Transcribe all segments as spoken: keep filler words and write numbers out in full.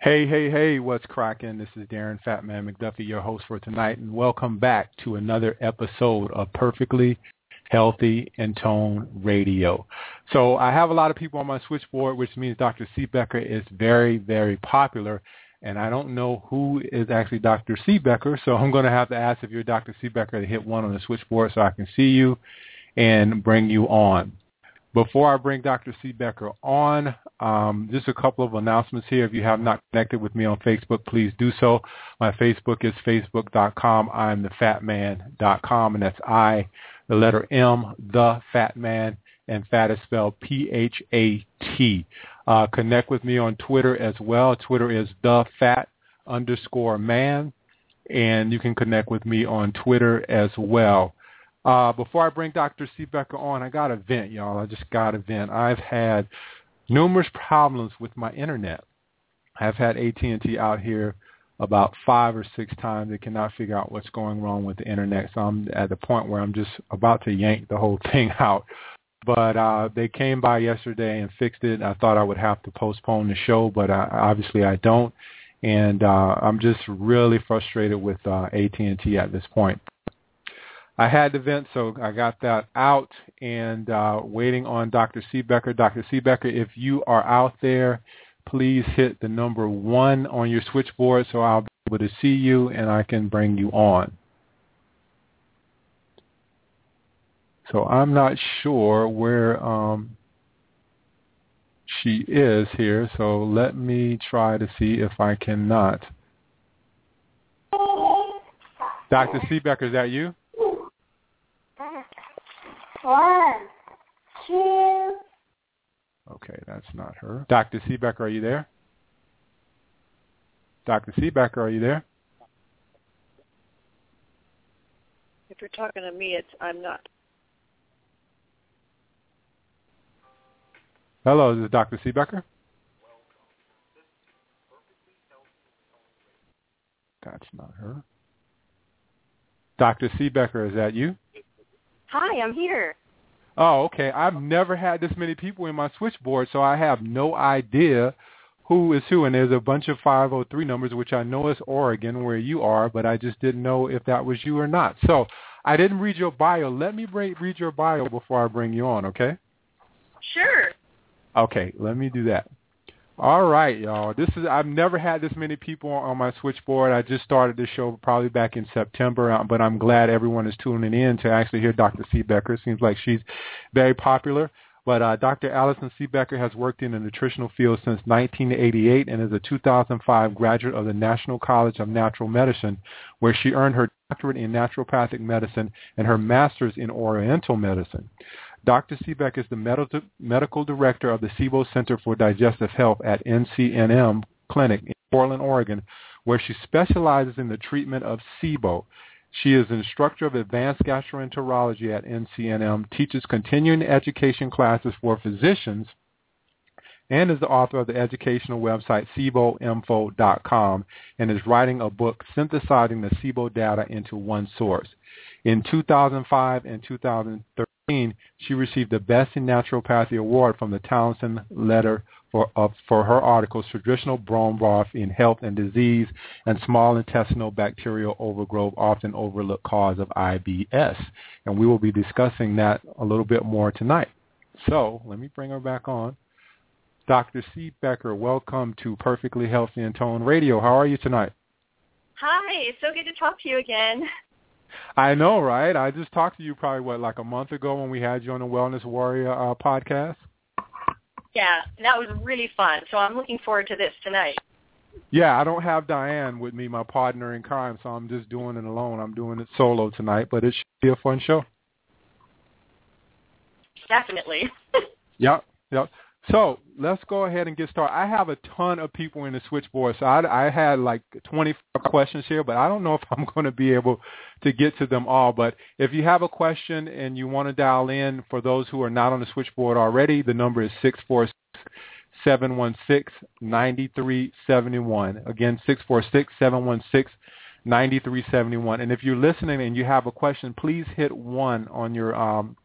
Hey, hey, hey, what's cracking? This is Darren Fatman McDuffie, your host for tonight, and welcome back to another episode of Perfectly Healthy and Toned Radio. So I have a lot of people on my switchboard, which means Doctor Siebecker is very, very popular. And I don't know who is actually Doctor Siebecker, so I'm going to have to ask if you're Doctor Siebecker to hit one on the switchboard so I can see you and bring you on. Before I bring Doctor Siebecker on, um, just a couple of announcements here. If you have not connected with me on Facebook, please do so. My Facebook is facebook dot com. I'm the fatman dot com, and that's I, the letter M, the fatman, and fat is spelled P H A T. Uh, connect with me on Twitter as well. Twitter is the fat underscore man, and you can connect with me on Twitter as well. Uh, before I bring Doctor Siebecker on, I got a vent, y'all. I just got a vent. I've had numerous problems with my internet. I've had A T and T out here about five or six times. They cannot figure out what's going wrong with the internet, so I'm at the point where I'm just about to yank the whole thing out. But uh, they came by yesterday and fixed it. I thought I would have to postpone the show, but I, obviously I don't. And uh, I'm just really frustrated with uh, A T and T at this point. I had the vent, so I got that out, and uh, waiting on Doctor Siebecker. Doctor Siebecker, if you are out there, please hit the number one on your switchboard so I'll be able to see you and I can bring you on. So I'm not sure where um, she is here, so let me try to see if I cannot. Doctor Siebecker, is that you? One, two. Okay, that's not her. Doctor Siebecker, are you there? Doctor Siebecker, are you there? If you're talking to me, it's I'm not. Hello, this is Doctor Siebecker. That's not her. Doctor Siebecker, is that you? Hi, I'm here. Oh, okay. I've never had this many people in my switchboard, so I have no idea who is who. And there's a bunch of five oh three numbers, which I know is Oregon, where you are, but I just didn't know if that was you or not. So I didn't read your bio. Let me read your bio before I bring you on, okay? Sure. Okay, let me do that. All right, y'all. This is I've never had this many people on my switchboard. I just started this show probably back in September, but I'm glad everyone is tuning in to actually hear Doctor Siebecker. Seems like she's very popular. But uh, Doctor Allison Siebecker has worked in the nutritional field since nineteen eighty-eight and is a two thousand five graduate of the National College of Natural Medicine, where she earned her doctorate in naturopathic medicine and her master's in oriental medicine. Doctor Siebecker is the medical, medical director of the SIBO Center for Digestive Health at N C N M Clinic in Portland, Oregon, where she specializes in the treatment of SIBO. She is an instructor of advanced gastroenterology at N C N M, teaches continuing education classes for physicians, and is the author of the educational website SIBO info dot com and is writing a book, Synthesizing the SIBO Data into One Source. In two thousand five and two thousand thirteen, she received the Best in Naturopathy Award from the Townsend Letter for, uh, for her articles, Traditional Bone Broth in Health and Disease and Small Intestinal Bacterial Overgrowth, Often Overlooked Cause of I B S. And we will be discussing that a little bit more tonight. So let me bring her back on. Doctor Siebecker, welcome to Perfectly Healthy and Toned Radio. How are you tonight? Hi, it's so good to talk to you again. I know, right? I just talked to you probably, what, like a month ago when we had you on the Wellness Warrior uh, podcast? Yeah, that was really fun. So I'm looking forward to this tonight. Yeah, I don't have Diane with me, my partner in crime, so I'm just doing it alone. I'm doing it solo tonight, but it should be a fun show. Definitely. Yep, yep. So let's go ahead and get started. I have a ton of people in the switchboard, so I, I had like twenty-five questions here, but I don't know if I'm going to be able to get to them all. But if you have a question and you want to dial in, for those who are not on the switchboard already, the number is six four six, seven one six, nine three seven one. Again, six four six, seven one six, nine three seven one. And if you're listening and you have a question, please hit one on your um,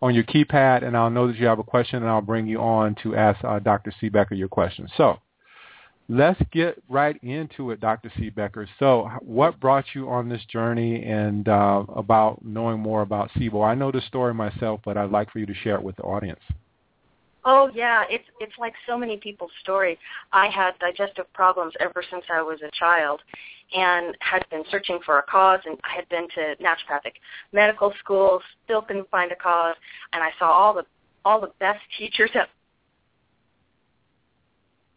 on your keypad, and I'll know that you have a question, and I'll bring you on to ask uh, Doctor Siebecker your question. So let's get right into it, Doctor Siebecker. So what brought you on this journey and uh, about knowing more about SIBO? I know the story myself, but I'd like for you to share it with the audience. Oh, yeah. It's, it's like so many people's stories. I had digestive problems ever since I was a child and had been searching for a cause, and I had been to naturopathic medical school, still couldn't find a cause, and I saw all the all the best teachers at...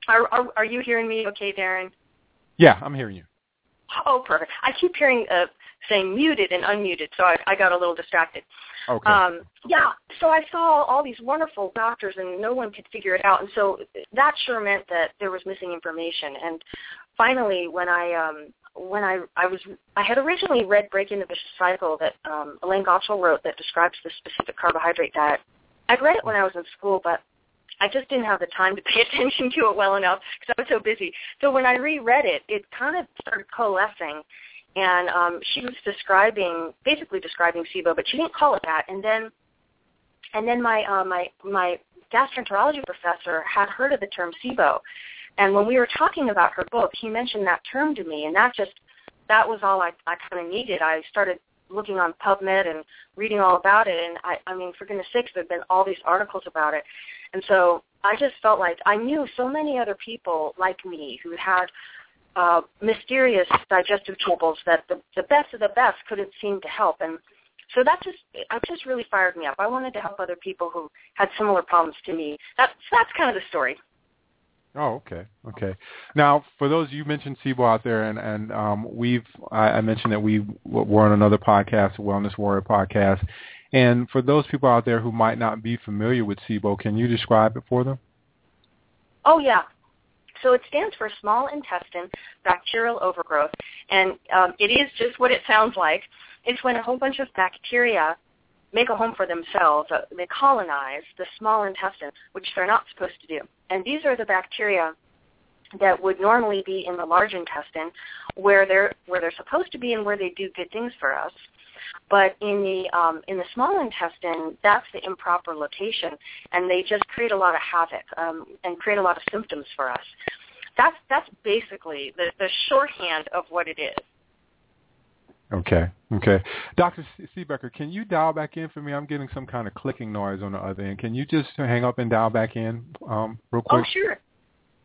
Are, are, are you hearing me okay, Darren? Yeah, I'm hearing you. Oh, perfect. I keep hearing uh, saying muted and unmuted, so I, I got a little distracted. Okay. Um, yeah, so I saw all these wonderful doctors, and no one could figure it out. And so that sure meant that there was missing information. And finally, when I um, when I, I was I had originally read Breaking the Vicious Cycle that um, Elaine Gottschall wrote that describes the specific carbohydrate diet. I'd read it when I was in school, but I just didn't have the time to pay attention to it well enough because I was so busy. So when I reread it, it kind of started coalescing. And um, she was describing, basically describing SIBO, but she didn't call it that. And then, and then my uh, my my gastroenterology professor had heard of the term SIBO, and when we were talking about her book, he mentioned that term to me, and that just that was all I, I kind of needed. I started looking on PubMed and reading all about it, and I, I mean, for goodness sakes, there have been all these articles about it, and so I just felt like I knew so many other people like me who had Uh, mysterious digestive troubles that the, the best of the best couldn't seem to help. And so that just, it just really fired me up. I wanted to help other people who had similar problems to me. That's, that's kind of the story. Oh, okay. Okay. Now, for those, you mentioned SIBO out there, and, and um, we've, I, I mentioned that we were on another podcast, Wellness Warrior Podcast. And for those people out there who might not be familiar with SIBO, can you describe it for them? Oh, yeah. So it stands for small intestine bacterial overgrowth, and um, it is just what it sounds like. It's when a whole bunch of bacteria make a home for themselves. Uh, they colonize the small intestine, which they're not supposed to do. And these are the bacteria that would normally be in the large intestine where they're, where they're supposed to be and where they do good things for us. But in the um, in the small intestine, that's the improper location, and they just create a lot of havoc um, and create a lot of symptoms for us. That's that's basically the, the shorthand of what it is. Okay, okay. Doctor Siebecker, can you dial back in for me? I'm getting some kind of clicking noise on the other end. Can you just hang up and dial back in um, real quick? Oh, sure.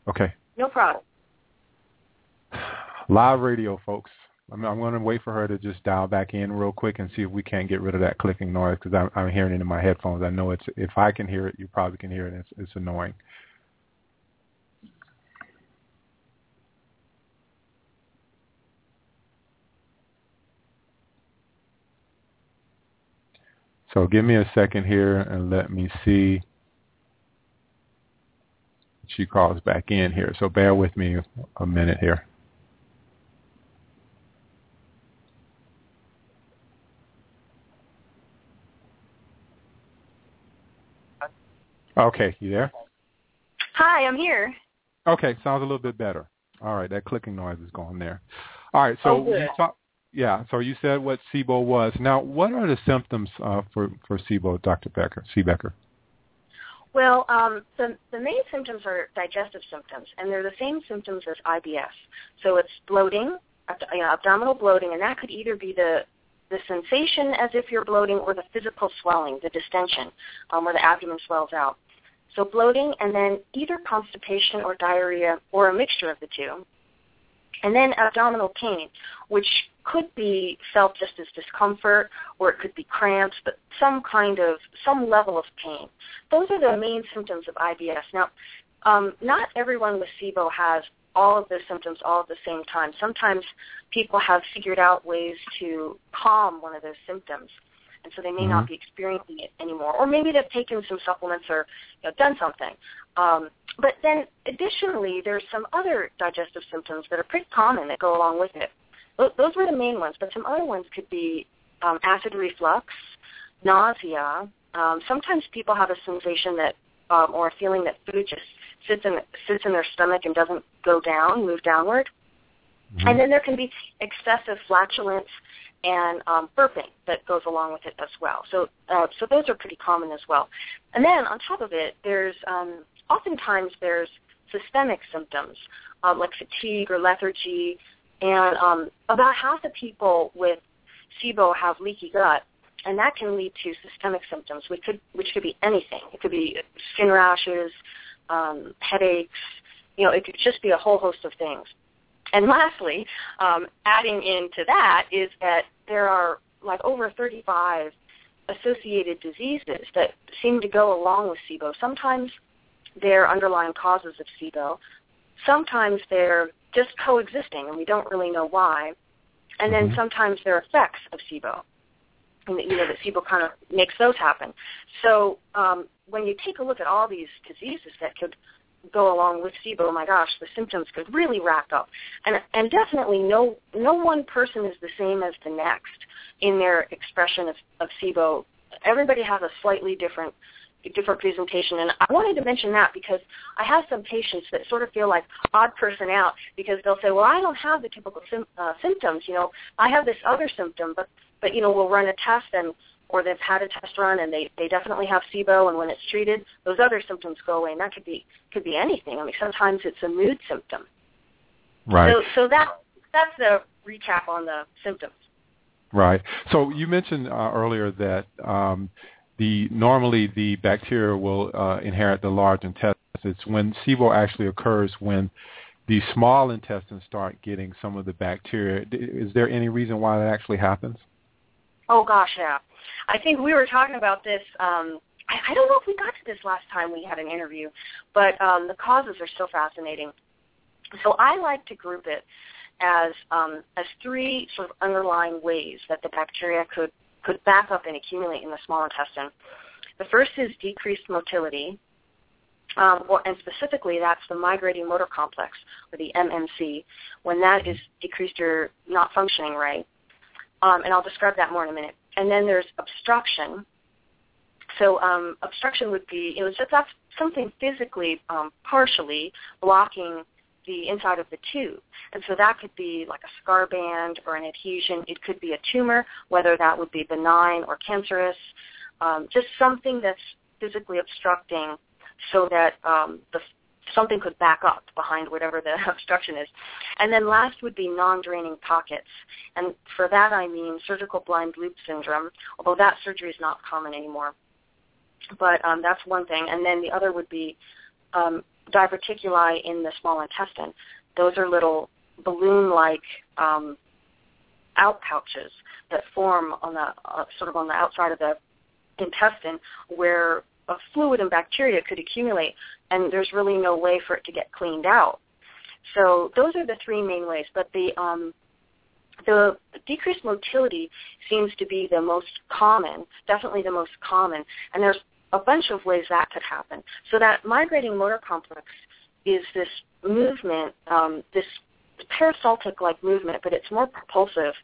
Okay. No problem. Live radio, folks. I'm, I'm going to wait for her to just dial back in real quick and see if we can't get rid of that clicking noise because I'm, I'm hearing it in my headphones. I know it's if I can hear it, you probably can hear it. It's, it's annoying. So give me a second here and let me see. She calls back in here, so bear with me a minute here. Okay, you there? Hi, I'm here. Okay, sounds a little bit better. All right, that clicking noise is gone there. All right, so oh, you talk, yeah, so you said what SIBO was. Now, what are the symptoms uh, for for SIBO, Doctor Becker, Siebecker? Well, um, the the main symptoms are digestive symptoms, and they're the same symptoms as I B S. So it's bloating, ab- you know, abdominal bloating, and that could either be the the sensation as if you're bloating or the physical swelling, the distension, um, where the abdomen swells out. So bloating and then either constipation or diarrhea or a mixture of the two. And then abdominal pain, which could be felt just as discomfort or it could be cramps, but some kind of, some level of pain. Those are the main symptoms of I B S. Now, um, not everyone with SIBO has all of those symptoms all at the same time. Sometimes people have figured out ways to calm one of those symptoms. And so they may mm-hmm. not be experiencing it anymore. Or maybe they've taken some supplements or you know, done something. Um, but then additionally, there's some other digestive symptoms that are pretty common that go along with it. Those were the main ones, but some other ones could be um, acid reflux, nausea. Um, sometimes people have a sensation that um, or a feeling that food just sits in sits in their stomach and doesn't go down, move downward. Mm-hmm. And then there can be excessive flatulence and um, burping that goes along with it as well. So uh, so those are pretty common as well. And then on top of it, there's um, oftentimes there's systemic symptoms uh, like fatigue or lethargy. And um, about half the people with SIBO have leaky gut, and that can lead to systemic symptoms, which could which could be anything. It could be skin rashes, um, headaches. You know, it could just be a whole host of things. And lastly, um, adding into that is that there are like over thirty-five associated diseases that seem to go along with SIBO. Sometimes they're underlying causes of SIBO. Sometimes they're just coexisting, and we don't really know why. And then mm-hmm. sometimes there are effects of SIBO, and you know that SIBO kind of makes those happen. So um, when you take a look at all these diseases that could go along with SIBO, oh my gosh, the symptoms could really rack up. And and definitely no no one person is the same as the next in their expression of, of SIBO. Everybody has a slightly different different presentation, and I wanted to mention that because I have some patients that sort of feel like odd person out because they'll say, well, I don't have the typical sim- uh, symptoms, you know, I have this other symptom, but, but you know, we'll run a test and or they've had a test run and they, they definitely have SIBO, and when it's treated, those other symptoms go away, and that could be could be anything. I mean, sometimes it's a mood symptom. Right. So, so that that's the recap on the symptoms. Right. So you mentioned uh, earlier that um, The normally the bacteria will uh, inherit the large intestine. It's when SIBO actually occurs when the small intestines start getting some of the bacteria. Is there any reason why that actually happens? Oh gosh, yeah. I think we were talking about this. Um, I, I don't know if we got to this last time we had an interview, but um, the causes are so fascinating. So I like to group it as um, as three sort of underlying ways that the bacteria could. could back up and accumulate in the small intestine. The first is decreased motility, um, or, and specifically that's the migrating motor complex, or the M M C, when that is decreased or not functioning right. Um, and I'll describe that more in a minute. And then there's obstruction. So um, obstruction would be, it was just that's something physically um, partially blocking the inside of the tube. And so that could be like a scar band or an adhesion. It could be a tumor, whether that would be benign or cancerous, um, just something that's physically obstructing so that um, the, something could back up behind whatever the obstruction is. And then last would be non-draining pockets. And for that I mean surgical blind loop syndrome, although that surgery is not common anymore. But um, that's one thing. And then the other would be um, diverticuli in the small intestine. Those are little balloon-like um, outpouches that form on the uh, sort of on the outside of the intestine where a fluid and bacteria could accumulate, and there's really no way for it to get cleaned out. So those are the three main ways, but the um, the decreased motility seems to be the most common, definitely the most common, and there's a bunch of ways that could happen. So that migrating motor complex is this movement, um, this peristaltic-like movement, but it's more propulsive,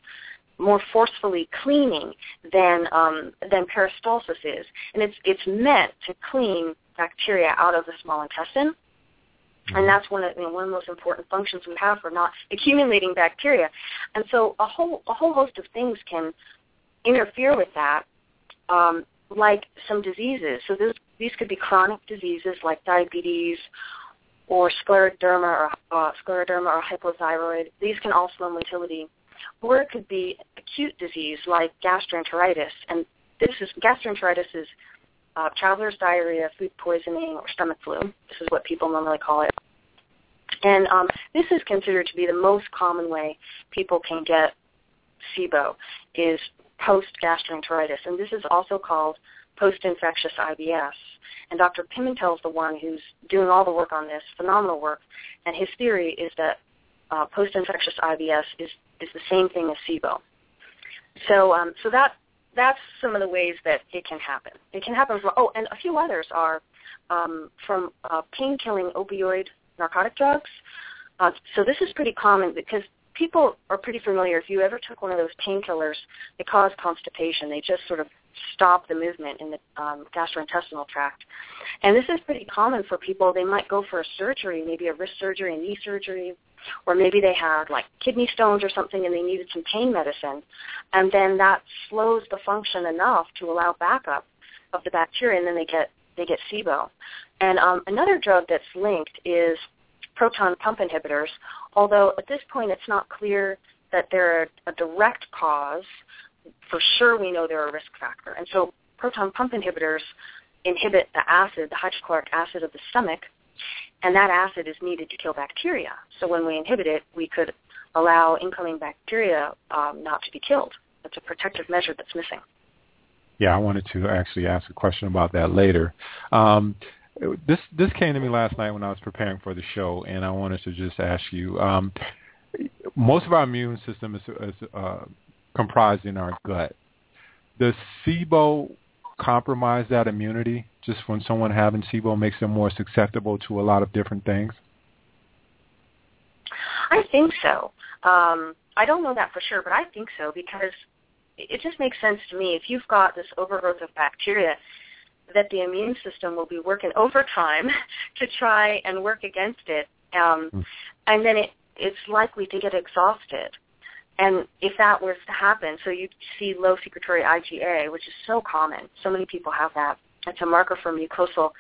more forcefully cleaning than um, than peristalsis is, and it's it's meant to clean bacteria out of the small intestine, and that's one of you know, one of the most important functions we have for not accumulating bacteria, and so a whole a whole host of things can interfere with that. Um, like some diseases. So this, these could be chronic diseases like diabetes or scleroderma or, uh, scleroderma or hypothyroid. These can all slow motility. Or it could be acute disease like gastroenteritis. And this is gastroenteritis is uh, traveler's diarrhea, food poisoning, or stomach flu. This is what people normally call it. And um, this is considered to be the most common way people can get SIBO is post-gastroenteritis, and this is also called post-infectious I B S. And Doctor Pimentel is the one who's doing all the work on this, phenomenal work, and his theory is that uh, post-infectious I B S is, is the same thing as SIBO. So um, so that that's some of the ways that it can happen. It can happen. Oh, and a few others are um, from uh, pain-killing opioid narcotic drugs. Uh, so this is pretty common because people are pretty familiar. If you ever took one of those painkillers, they cause constipation. They just sort of stop the movement in the um, gastrointestinal tract. And this is pretty common for people. They might go for a surgery, maybe a wrist surgery, a knee surgery, or maybe they had like kidney stones or something and they needed some pain medicine. And then that slows the function enough to allow backup of the bacteria, and then they get they get SIBO. And um, another drug that's linked is proton pump inhibitors, although at this point it's not clear that they're a direct cause. For sure we know they're a risk factor. And so proton pump inhibitors inhibit the acid, the hydrochloric acid of the stomach, and that acid is needed to kill bacteria. So when we inhibit it, we could allow incoming bacteria um, not to be killed. That's a protective measure that's missing. Yeah, I wanted to actually ask a question about that later. Um, this this came to me last night when I was preparing for the show, and I wanted to just ask you, um, most of our immune system is, is uh, comprised in our gut. Does SIBO compromise that immunity, just when someone having SIBO makes them more susceptible to a lot of different things? I think so. Um, I don't know that for sure, but I think so because it just makes sense to me. If you've got this overgrowth of bacteria, that the immune system will be working overtime to try and work against it, um, mm. and then it, it's likely to get exhausted. And if that was to happen, so you see low secretory I G A, which is so common. So many people have that. It's a marker for mucosal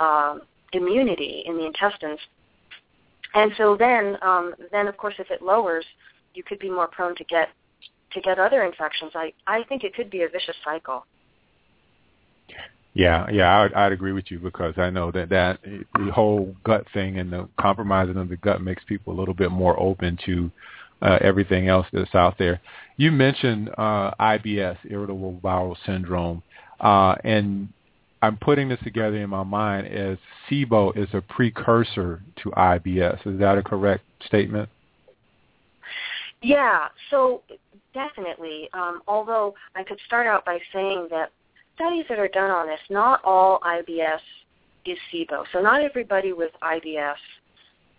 uh, immunity in the intestines. And so then, um, then of course, if it lowers, you could be more prone to get to get other infections. I, I think it could be a vicious cycle. Yeah, yeah, I'd, I'd agree with you because I know that, that the whole gut thing and the compromising of the gut makes people a little bit more open to uh, everything else that's out there. You mentioned uh, I B S, irritable bowel syndrome, uh, and I'm putting this together in my mind as SIBO is a precursor to I B S. Is that a correct statement? Yeah, so definitely, um, although I could start out by saying that studies that are done on this, not all I B S is SIBO. So not everybody with I B S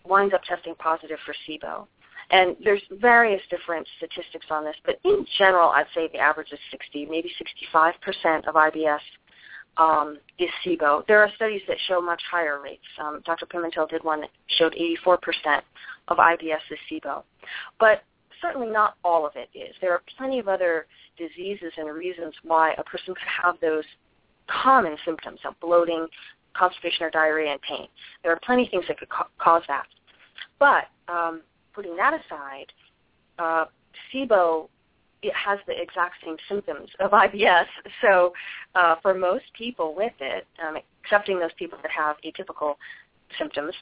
winds up testing positive for SIBO. And there's various different statistics on this, but in general, I'd say the average is sixty, maybe sixty-five percent of I B S um, is SIBO. There are studies that show much higher rates. Um, Doctor Pimentel did one that showed eighty-four percent of I B S is SIBO. But certainly not all of it is. There are plenty of other diseases and reasons why a person could have those common symptoms of bloating, constipation or diarrhea, and pain. There are plenty of things that could co- cause that. But um, putting that aside, uh, SIBO, it has the exact same symptoms of I B S. So uh, for most people with it, um, excepting those people that have atypical symptoms,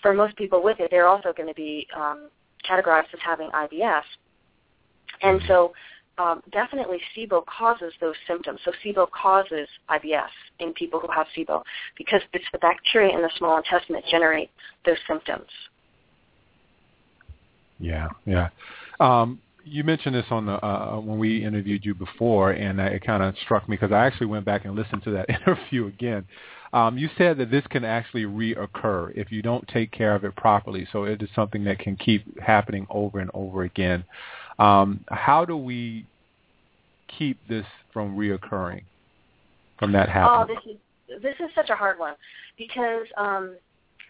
for most people with it, they're also going to be um, categorized as having I B S. And so um, definitely SIBO causes those symptoms. So SIBO causes I B S in people who have SIBO because it's the bacteria in the small intestine that generate those symptoms. Yeah, yeah. Um, you mentioned this on the uh, when we interviewed you before, and it kind of struck me because I actually went back and listened to that interview again. Um, you said that this can actually reoccur if you don't take care of it properly. So it is something that can keep happening over and over again. Um, how do we keep this from reoccurring, from that happening? Oh, this is, this is such a hard one because, um,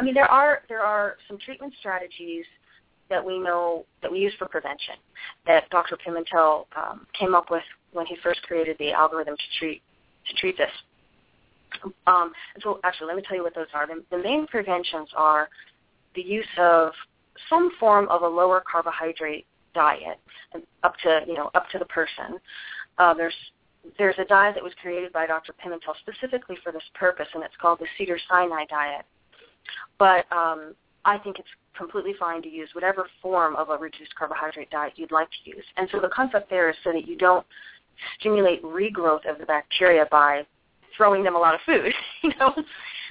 I mean, there are there are some treatment strategies that we know that we use for prevention that Doctor Pimentel um, came up with when he first created the algorithm to treat to treat this. Um, so actually, let me tell you what those are. The, the main preventions are the use of some form of a lower carbohydrate diet, up to you know up to the person. Uh, there's there's a diet that was created by Doctor Pimentel specifically for this purpose, and it's called the Cedars-Sinai diet. But um, I think it's completely fine to use whatever form of a reduced carbohydrate diet you'd like to use. And so the concept there is so that you don't stimulate regrowth of the bacteria by throwing them a lot of food, you know.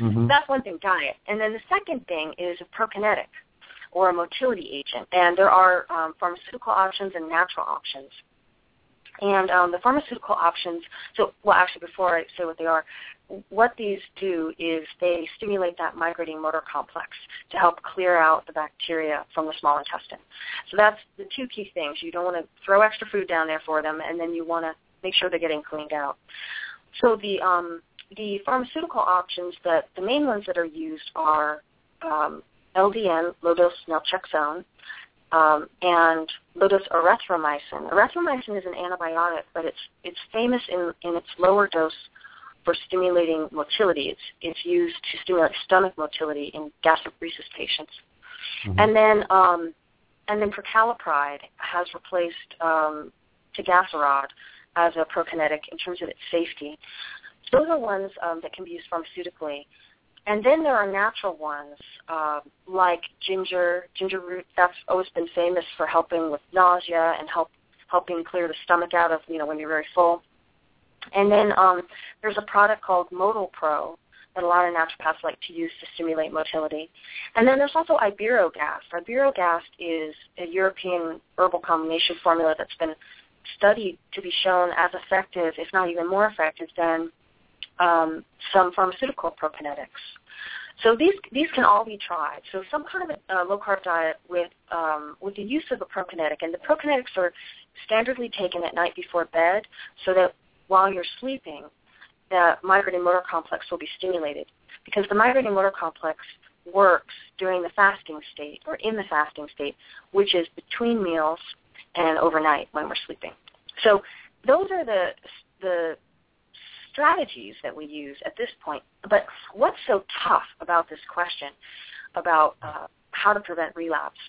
Mm-hmm. That's one thing, diet. And then the second thing is a prokinetic or a motility agent. And there are um, pharmaceutical options and natural options. And um, the pharmaceutical options, so, well, actually, before I say what they are, what these do is they stimulate that migrating motor complex to help clear out the bacteria from the small intestine. So that's the two key things. You don't want to throw extra food down there for them, and then you want to make sure they're getting cleaned out. So the um, the pharmaceutical options, that the main ones that are used are um, L D N, low-dose naltrexone, um, and low-dose erythromycin. Erythromycin is an antibiotic, but it's it's famous in, in its lower dose for stimulating motility. It's, it's used to stimulate stomach motility in gastroparesis patients. Mm-hmm. And then um, and then prucalopride has replaced um, tagacerod as a prokinetic in terms of its safety. Those are ones um, that can be used pharmaceutically. And then there are natural ones um, like ginger, ginger root. That's always been famous for helping with nausea and help helping clear the stomach out of, you know, when you're very full. And then um, there's a product called Modal Pro that a lot of naturopaths like to use to stimulate motility. And then there's also Iberogast. Iberogast is a European herbal combination formula that's been studied to be shown as effective, if not even more effective, than um, some pharmaceutical prokinetics. So these these can all be tried. So some kind of a uh, low-carb diet with um, with the use of a prokinetic. And the prokinetics are standardly taken at night before bed so that while you're sleeping, the migrating motor complex will be stimulated, because the migrating motor complex works during the fasting state or in the fasting state, which is between meals and overnight when we're sleeping. So those are the the strategies that we use at this point. But what's so tough about this question about uh, how to prevent relapse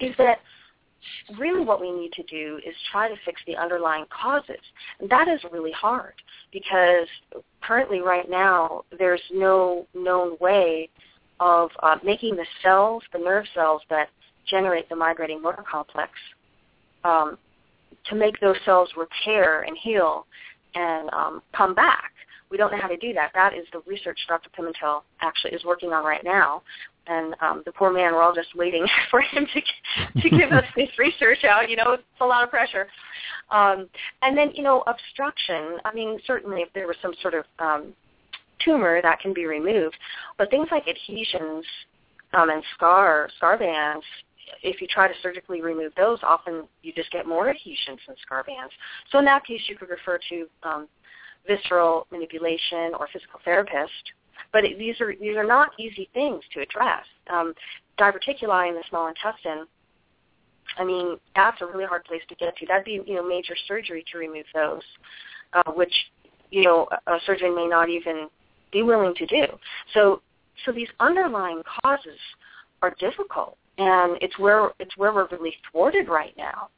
is that really what we need to do is try to fix the underlying causes. And that is really hard because currently right now there's no known way of uh, making the cells, the nerve cells that generate the migrating motor complex, Um, to make those cells repair and heal and um, come back. We don't know how to do that. That is the research Doctor Pimentel actually is working on right now. And um, the poor man, we're all just waiting for him to to give us this research out. You know, it's a lot of pressure. Um, and then, you know, obstruction. I mean, certainly if there was some sort of um, tumor, that can be removed. But things like adhesions um, and scar, scar bands, if you try to surgically remove those, often you just get more adhesions and scar bands. So in that case, you could refer to um, visceral manipulation or physical therapist. But it, these are these are not easy things to address. Um, diverticuli in the small intestine, I mean, that's a really hard place to get to. That'd be, you know, major surgery to remove those, uh, which, you know, a, a surgeon may not even be willing to do. So, so these underlying causes are difficult. And it's where it's where we're really thwarted right now.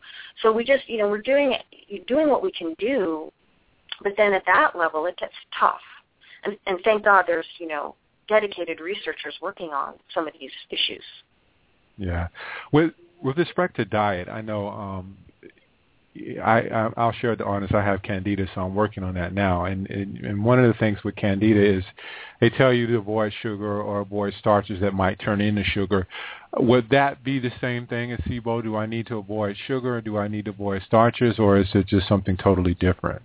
So we just, you know, we're doing doing what we can do, but then at that level it gets tough. And, and thank God there's, you know, dedicated researchers working on some of these issues. Yeah. With with respect to diet, I know um, I, I I'll share the honest. I have candida, so I'm working on that now. And, and and one of the things with candida is they tell you to avoid sugar or avoid starches that might turn into sugar. Would that be the same thing as SIBO? Do I need to avoid sugar, or do I need to avoid starches, or is it just something totally different?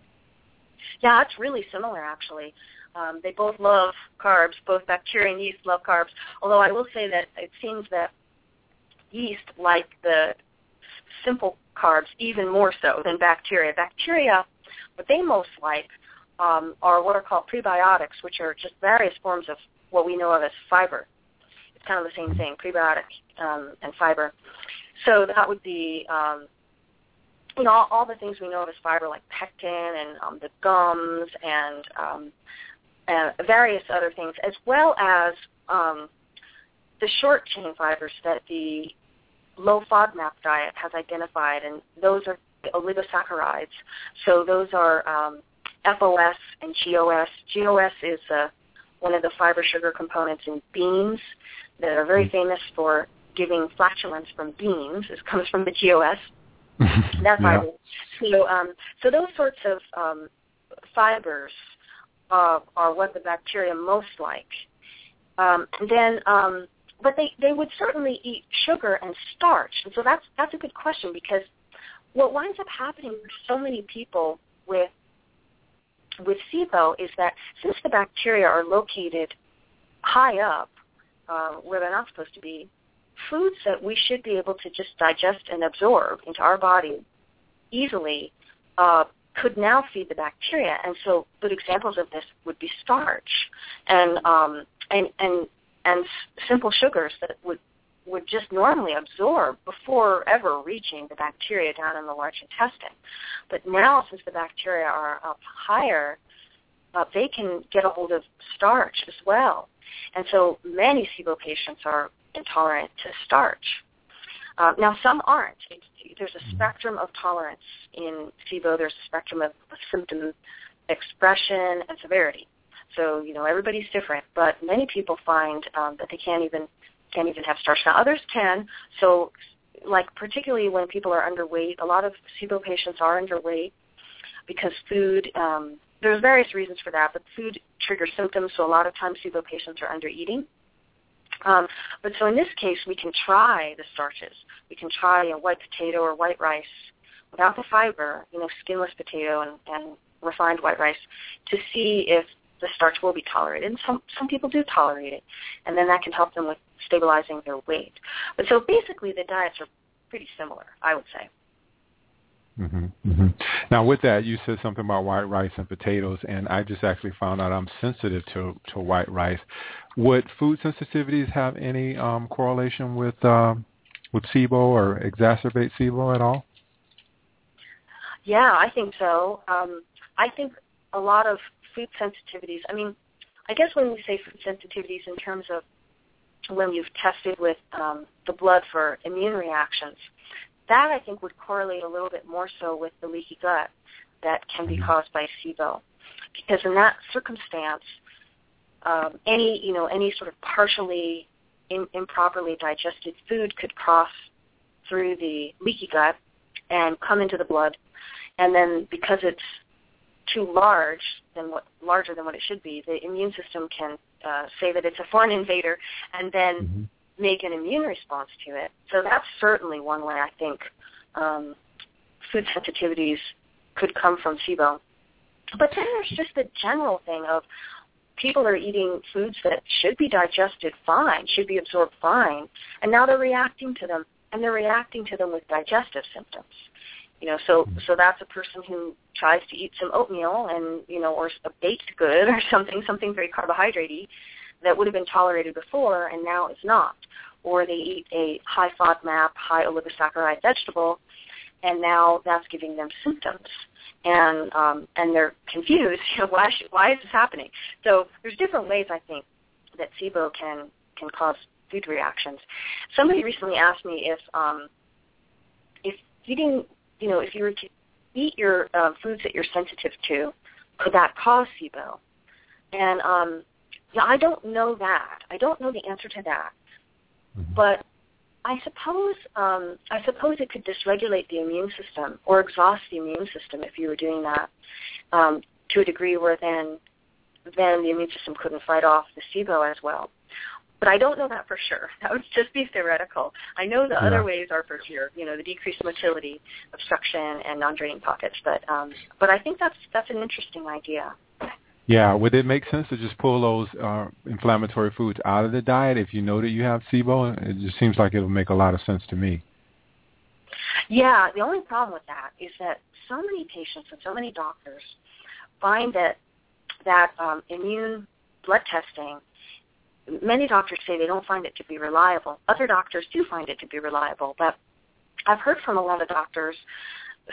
Yeah, it's really similar, actually. Um, they both love carbs. Both bacteria and yeast love carbs, although I will say that it seems that yeast like the simple carbs even more so than bacteria. Bacteria, what they most like um, are what are called prebiotics, which are just various forms of what we know of as fiber. Kind of the same thing, prebiotic um, and fiber. So that would be, um, you know, all, all the things we know of as fiber, like pectin and um, the gums and, um, and various other things, as well as um, the short-chain fibers that the low FODMAP diet has identified, and those are the oligosaccharides. So those are um, F O S and G O S. G O S is uh, one of the fiber sugar components in beans, that are very famous for giving flatulence from beans. This comes from the G O S. That's yeah. So, um, so those sorts of um, fibers uh, are what the bacteria most like. Um, and then, um, but they, they would certainly eat sugar and starch. And so that's that's a good question, because what winds up happening for so many people with with SIBO is that since the bacteria are located high up uh, where they're not supposed to be, foods that we should be able to just digest and absorb into our body easily uh, could now feed the bacteria. And so good examples of this would be starch and um, and, and and simple sugars that would would just normally absorb before ever reaching the bacteria down in the large intestine. But now, since the bacteria are up higher, uh, they can get a hold of starch as well. And so many SIBO patients are intolerant to starch. Uh, now, some aren't. It's, there's a spectrum of tolerance in SIBO. There's a spectrum of symptom expression and severity. So, you know, everybody's different, but many people find um, that they can't even can't even have starch. Now, others can. So, like, particularly when people are underweight, a lot of SIBO patients are underweight because food, um, there's various reasons for that, but food triggers symptoms, so a lot of times SIBO patients are under-eating. Um, but so in this case, we can try the starches. We can try a white potato or white rice without the fiber, you know, skinless potato and, and refined white rice, to see if the starch will be tolerated. And some, some people do tolerate it, and then that can help them with stabilizing their weight. But so basically the diets are pretty similar, I would say. Mm-hmm, mm-hmm. Now with that, you said something about white rice and potatoes, and I just actually found out I'm sensitive to, to white rice. Would food sensitivities have any um, correlation with um, with SIBO or exacerbate SIBO at all? Yeah, I think so. Um, I think a lot of food sensitivities, I mean, I guess when we say food sensitivities in terms of when you've tested with um, the blood for immune reactions, that I think would correlate a little bit more so with the leaky gut that can be caused by SIBO, because in that circumstance, um, any you know any sort of partially in, improperly digested food could cross through the leaky gut and come into the blood, and then because it's too large than what larger than what it should be, the immune system can uh, say that it's a foreign invader, and then mm-hmm. make an immune response to it. So that's certainly one way I think um, food sensitivities could come from SIBO. But then there's just the general thing of people are eating foods that should be digested fine, should be absorbed fine, and now they're reacting to them, and they're reacting to them with digestive symptoms. You know, so so that's a person who tries to eat some oatmeal and, you know, or a baked good or something, something very carbohydrate-y, that would have been tolerated before, and now it's not. Or they eat a high FODMAP, high oligosaccharide vegetable, and now that's giving them symptoms. And um, and they're confused, you know, why, should, why is this happening? So there's different ways, I think, that SIBO can, can cause food reactions. Somebody recently asked me if um, if eating, you know, if you were to eat your uh, foods that you're sensitive to, could that cause SIBO? And um Yeah, I don't know that. I don't know the answer to that. But I suppose um, I suppose it could dysregulate the immune system or exhaust the immune system if you were doing that um, to a degree where then then the immune system couldn't fight off the SIBO as well. But I don't know that for sure. That would just be theoretical. I know the yeah. other ways are for sure, you know, the decreased motility, obstruction, and non-draining pockets. But um, but I think that's that's an interesting idea. Yeah, would it make sense to just pull those uh, inflammatory foods out of the diet if you know that you have SIBO? It just seems like it would make a lot of sense to me. Yeah, the only problem with that is that so many patients and so many doctors find that that um, immune blood testing, many doctors say they don't find it to be reliable. Other doctors do find it to be reliable, but I've heard from a lot of doctors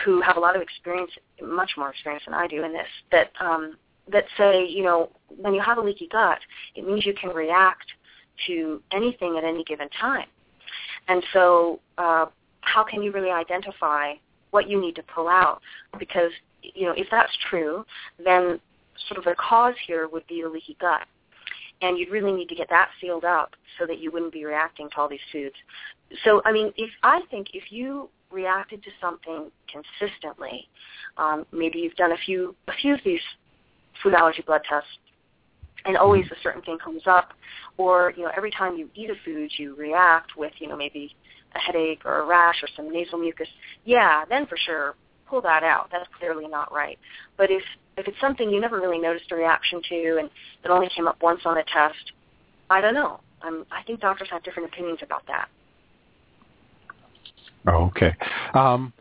who have a lot of experience, much more experience than I do in this, that um, that say, you know, when you have a leaky gut, it means you can react to anything at any given time. And so uh, how can you really identify what you need to pull out? Because, you know, if that's true, then sort of the cause here would be the leaky gut. And you'd really need to get that sealed up so that you wouldn't be reacting to all these foods. So, I mean, if I think if you reacted to something consistently, um, maybe you've done a few a few of these food allergy blood tests, and always a certain thing comes up, or, you know, every time you eat a food, you react with, you know, maybe a headache or a rash or some nasal mucus, yeah, then for sure, pull that out. That's clearly not right. But if If it's something you never really noticed a reaction to and it only came up once on a test, I don't know. Um, I think doctors have different opinions about that. Okay. Um,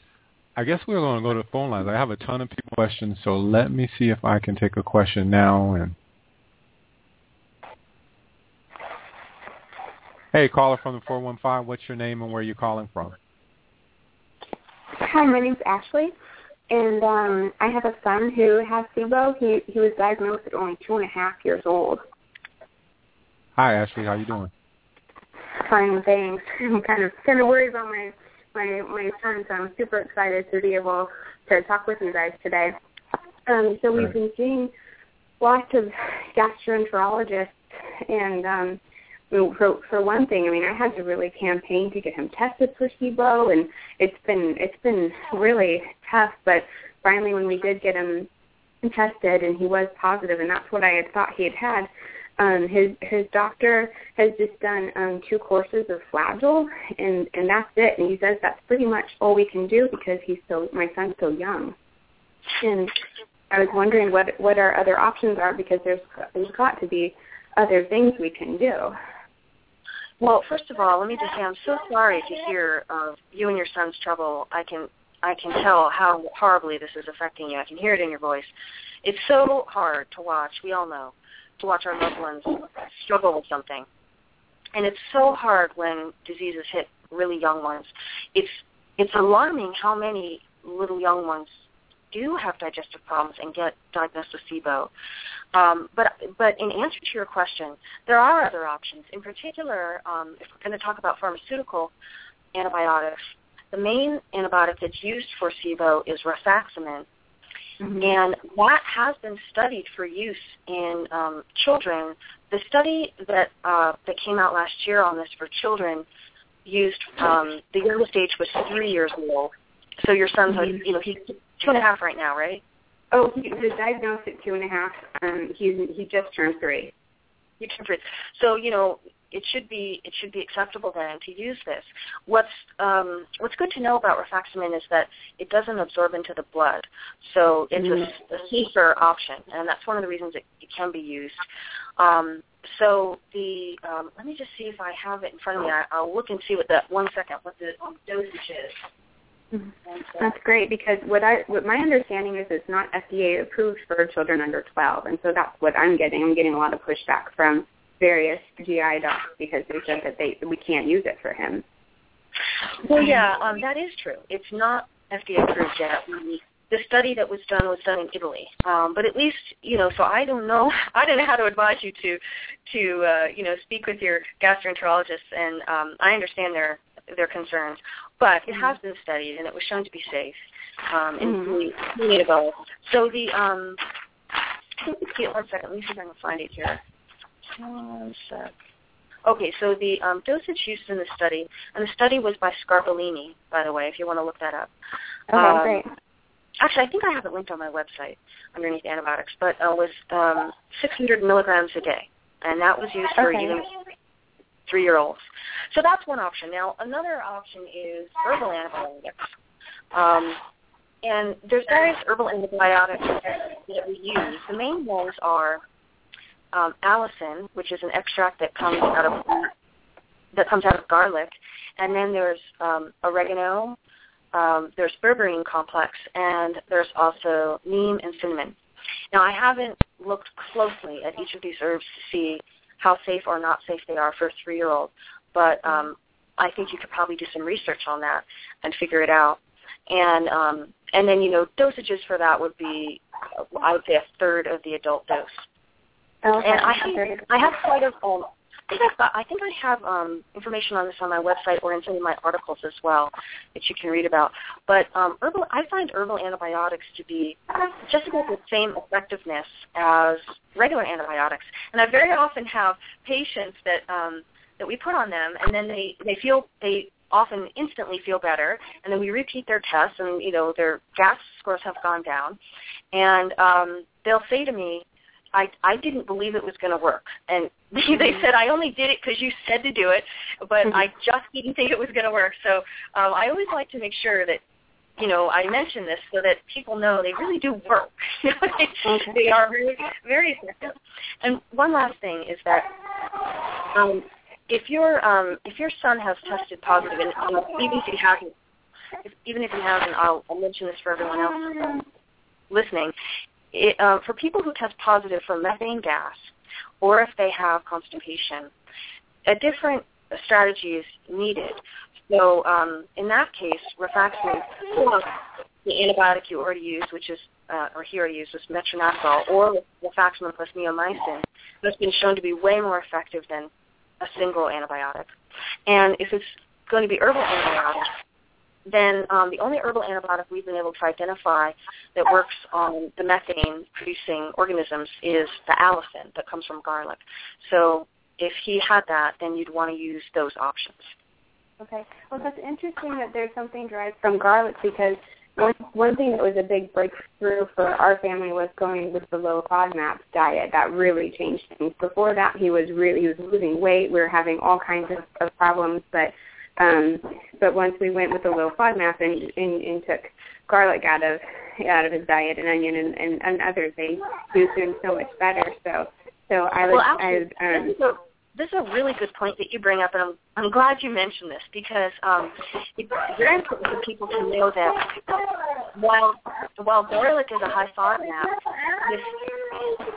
I guess we're going to go to the phone lines. I have a ton of people questions, so let me see if I can take a question now. And hey, caller from the four one five, what's your name and where are you calling from? Hi, my name's Ashley, and um, I have a son who has SIBO. He he was diagnosed at only two and a half years old. Hi, Ashley. How you doing? Fine, thanks. I'm kind of kind of worried about my my my son, so I'm super excited to be able to talk with you guys today. Um, so we've been seeing lots of gastroenterologists, and um, for for one thing, I mean, I had to really campaign to get him tested for SIBO, and it's been it's been really tough. But finally, when we did get him tested, and he was positive, and that's what I had thought he had had. Um, his his doctor has just done um, two courses of Flagyl, and, and that's it. And he says that's pretty much all we can do because he's so my son's so young. And I was wondering what what our other options are because there's there's got to be other things we can do. Well, first of all, let me just say I'm so sorry to hear of you and your son's trouble. I can I can tell how horribly this is affecting you. I can hear it in your voice. It's so hard to watch. We all know. To watch our loved ones struggle with something. And it's so hard when diseases hit really young ones. It's it's alarming how many little young ones do have digestive problems and get diagnosed with SIBO. Um, but but in answer to your question, there are other options. In particular, um, if we're going to talk about pharmaceutical antibiotics, the main antibiotic that's used for SIBO is rifaximin. Mm-hmm. And that has been studied for use in um, children. The study that uh, that came out last year on this for children used um, the youngest age was three years old. So your son's, mm-hmm. like, you know, he's two and a half right now, right? Oh, he was diagnosed at two and a half. Um, he he just turned three. He turned three. So you know. It should be it should be acceptable then to use this. What's um, what's good to know about rifaximin is that it doesn't absorb into the blood, so it's mm-hmm. a, a safer option, and that's one of the reasons it, it can be used. Um, so the um, let me just see if I have it in front of me. I, I'll look and see what the one second what the dosage is. Mm-hmm. That's great because what I what my understanding is it's not F D A approved for children under twelve, and so that's what I'm getting. I'm getting a lot of pushback from various G I docs because they said that they we can't use it for him. Well, yeah, um, that is true. It's not F D A approved yet. The study that was done was done in Italy, um, but at least you know. So I don't know. I don't know how to advise you to, to uh, you know, speak with your gastroenterologist, and um, I understand their their concerns, but it has been studied and it was shown to be safe um, in Genova. So the um, one second. Let me see if I can find it here. Okay, so the um, dosage used in the study, and the study was by Scarpellini, by the way, if you want to look that up. Okay, um, great. Actually, I think I have it linked on my website underneath antibiotics, but it uh, was um, six hundred milligrams a day, and that was used for okay. even three-year-olds. So that's one option. Now, another option is herbal antibiotics. Um, and there's various herbal antibiotics that we use. The main ones are Um, allicin, which is an extract that comes out of that comes out of garlic, and then there's um, oregano, um, there's berberine complex, and there's also neem and cinnamon. Now, I haven't looked closely at each of these herbs to see how safe or not safe they are for a three-year-old, but um, I think you could probably do some research on that and figure it out. And um, and then, you know, dosages for that would be, I would say, a third of the adult dose. Okay. And I have, I have quite a, um, I think, got, I, think I have um, information on this on my website or in some of my articles as well that you can read about. But um, herbal, I find herbal antibiotics to be just about the same effectiveness as regular antibiotics. And I very often have patients that um, that we put on them, and then they, they feel they often instantly feel better, and then we repeat their tests, and you know their gas scores have gone down, and um, they'll say to me, I, I didn't believe it was going to work. And they said, I only did it because you said to do it, but I just didn't think it was going to work. So um, I always like to make sure that you know, I mention this so that people know they really do work. They are really very effective. And one last thing is that um, if your um, if your son has tested positive, and um, even if he hasn't, if, even if he hasn't, I'll, I'll mention this for everyone else listening. It, uh, for people who test positive for methane gas, or if they have constipation, a different strategy is needed. So um, in that case, rifaximin plus the antibiotic you already used, which is, uh, or he already used, was metronidazole, or rifaximin plus neomycin, has been shown to be way more effective than a single antibiotic. And if it's going to be herbal antibiotics, then um, the only herbal antibiotic we've been able to identify that works on the methane-producing organisms is the allicin that comes from garlic. So if he had that, then you'd want to use those options. Okay. Well, that's interesting that there's something derived from garlic, because one, one thing that was a big breakthrough for our family was going with the low FODMAP diet. That really changed things. Before that, he was really he was losing weight. We were having all kinds of, of problems, but um, but once we went with the low FODMAP and, and, and took garlic out of out of his diet and onion and, and, and other things, he was doing so much better. So so I was. Well, actually, I, um, so- This is a really good point that you bring up, and I'm, I'm glad you mentioned this, because um, it's very important for people to know that while while garlic is a high FODMAP,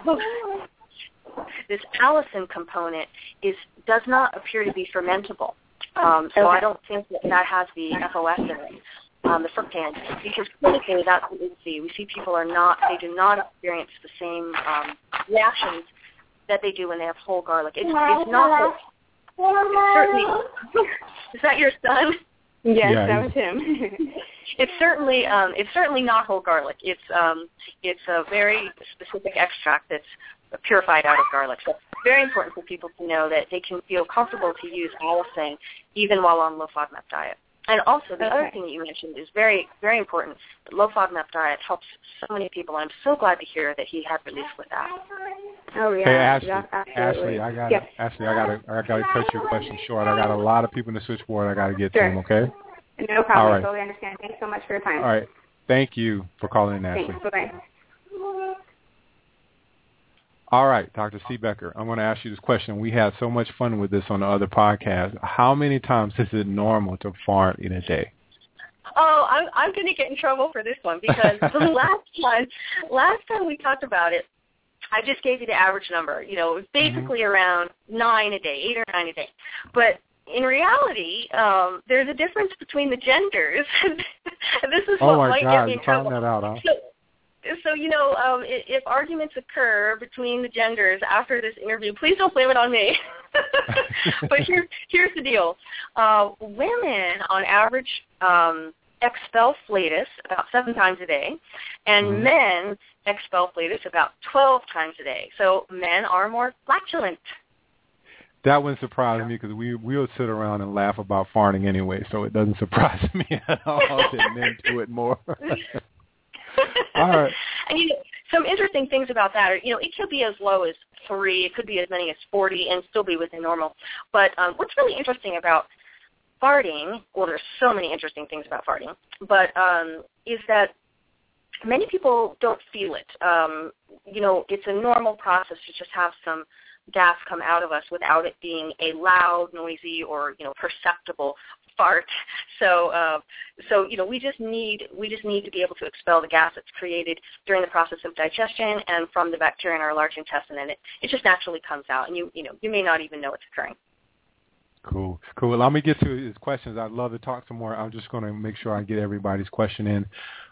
this, this allicin component is does not appear to be fermentable. Um, so I don't think that that has the F O S in it. Um, the fructan, because clinically that's what we see. We see people are not, they do not experience the same um, reactions that they do when they have whole garlic. It's, it's not it's certainly. Is that your son? Yes, yeah, that was him. It's certainly um, it's certainly not whole garlic. It's um, it's a very specific extract that's purified out of garlic. So it's very important for people to know that they can feel comfortable to use allicin even while on low FODMAP diet. And also the okay. other thing that you mentioned is very, very important. The low FODMAP diet helps so many people, and I'm so glad to hear that he had relief with that. Oh yeah. Hey Ashley, yeah, Ashley, I got yeah. Ashley, I got I got to cut your question short. I got a lot of people in the switchboard. I got to get sure. to them. Okay. No problem. All right. Totally understand. Thanks so much for your time. All right. Thank you for calling in, Ashley. Thanks. Bye. All right, Doctor Siebecker, I'm going to ask you this question. We had so much fun with this on the other podcast. How many times is it normal to fart in a day? Oh, I'm, I'm going to get in trouble for this one, because the last time, last time we talked about it, I just gave you the average number. You know, it was basically mm-hmm. around nine a day, eight or nine a day. But in reality, um, there's a difference between the genders. This is oh what might God, get me in trouble. Oh my God, you found that out, huh? So, So, you know, um, if arguments occur between the genders after this interview, please don't blame it on me. But here, here's the deal. Uh, women, on average, um, expel flatus about seven times a day, and mm. men expel flatus about twelve times a day. So men are more flatulent. That wouldn't surprise me, because we we'll sit around and laugh about farting anyway, so it doesn't surprise me at all that men do it more. All right. And you know, some interesting things about that are, you know, it could be as low as three, it could be as many as forty, and still be within normal. But um, what's really interesting about farting, well, there's so many interesting things about farting, but um, is that many people don't feel it. Um, you know, it's a normal process to just have some gas come out of us without it being a loud, noisy, or, you know, perceptible fart. So, uh, so you know, we just need we just need to be able to expel the gas that's created during the process of digestion and from the bacteria in our large intestine, and it, it just naturally comes out, and you you know you may not even know it's occurring. Cool, cool. Allow me to get to his questions. I'd love to talk some more. I'm just going to make sure I get everybody's question in.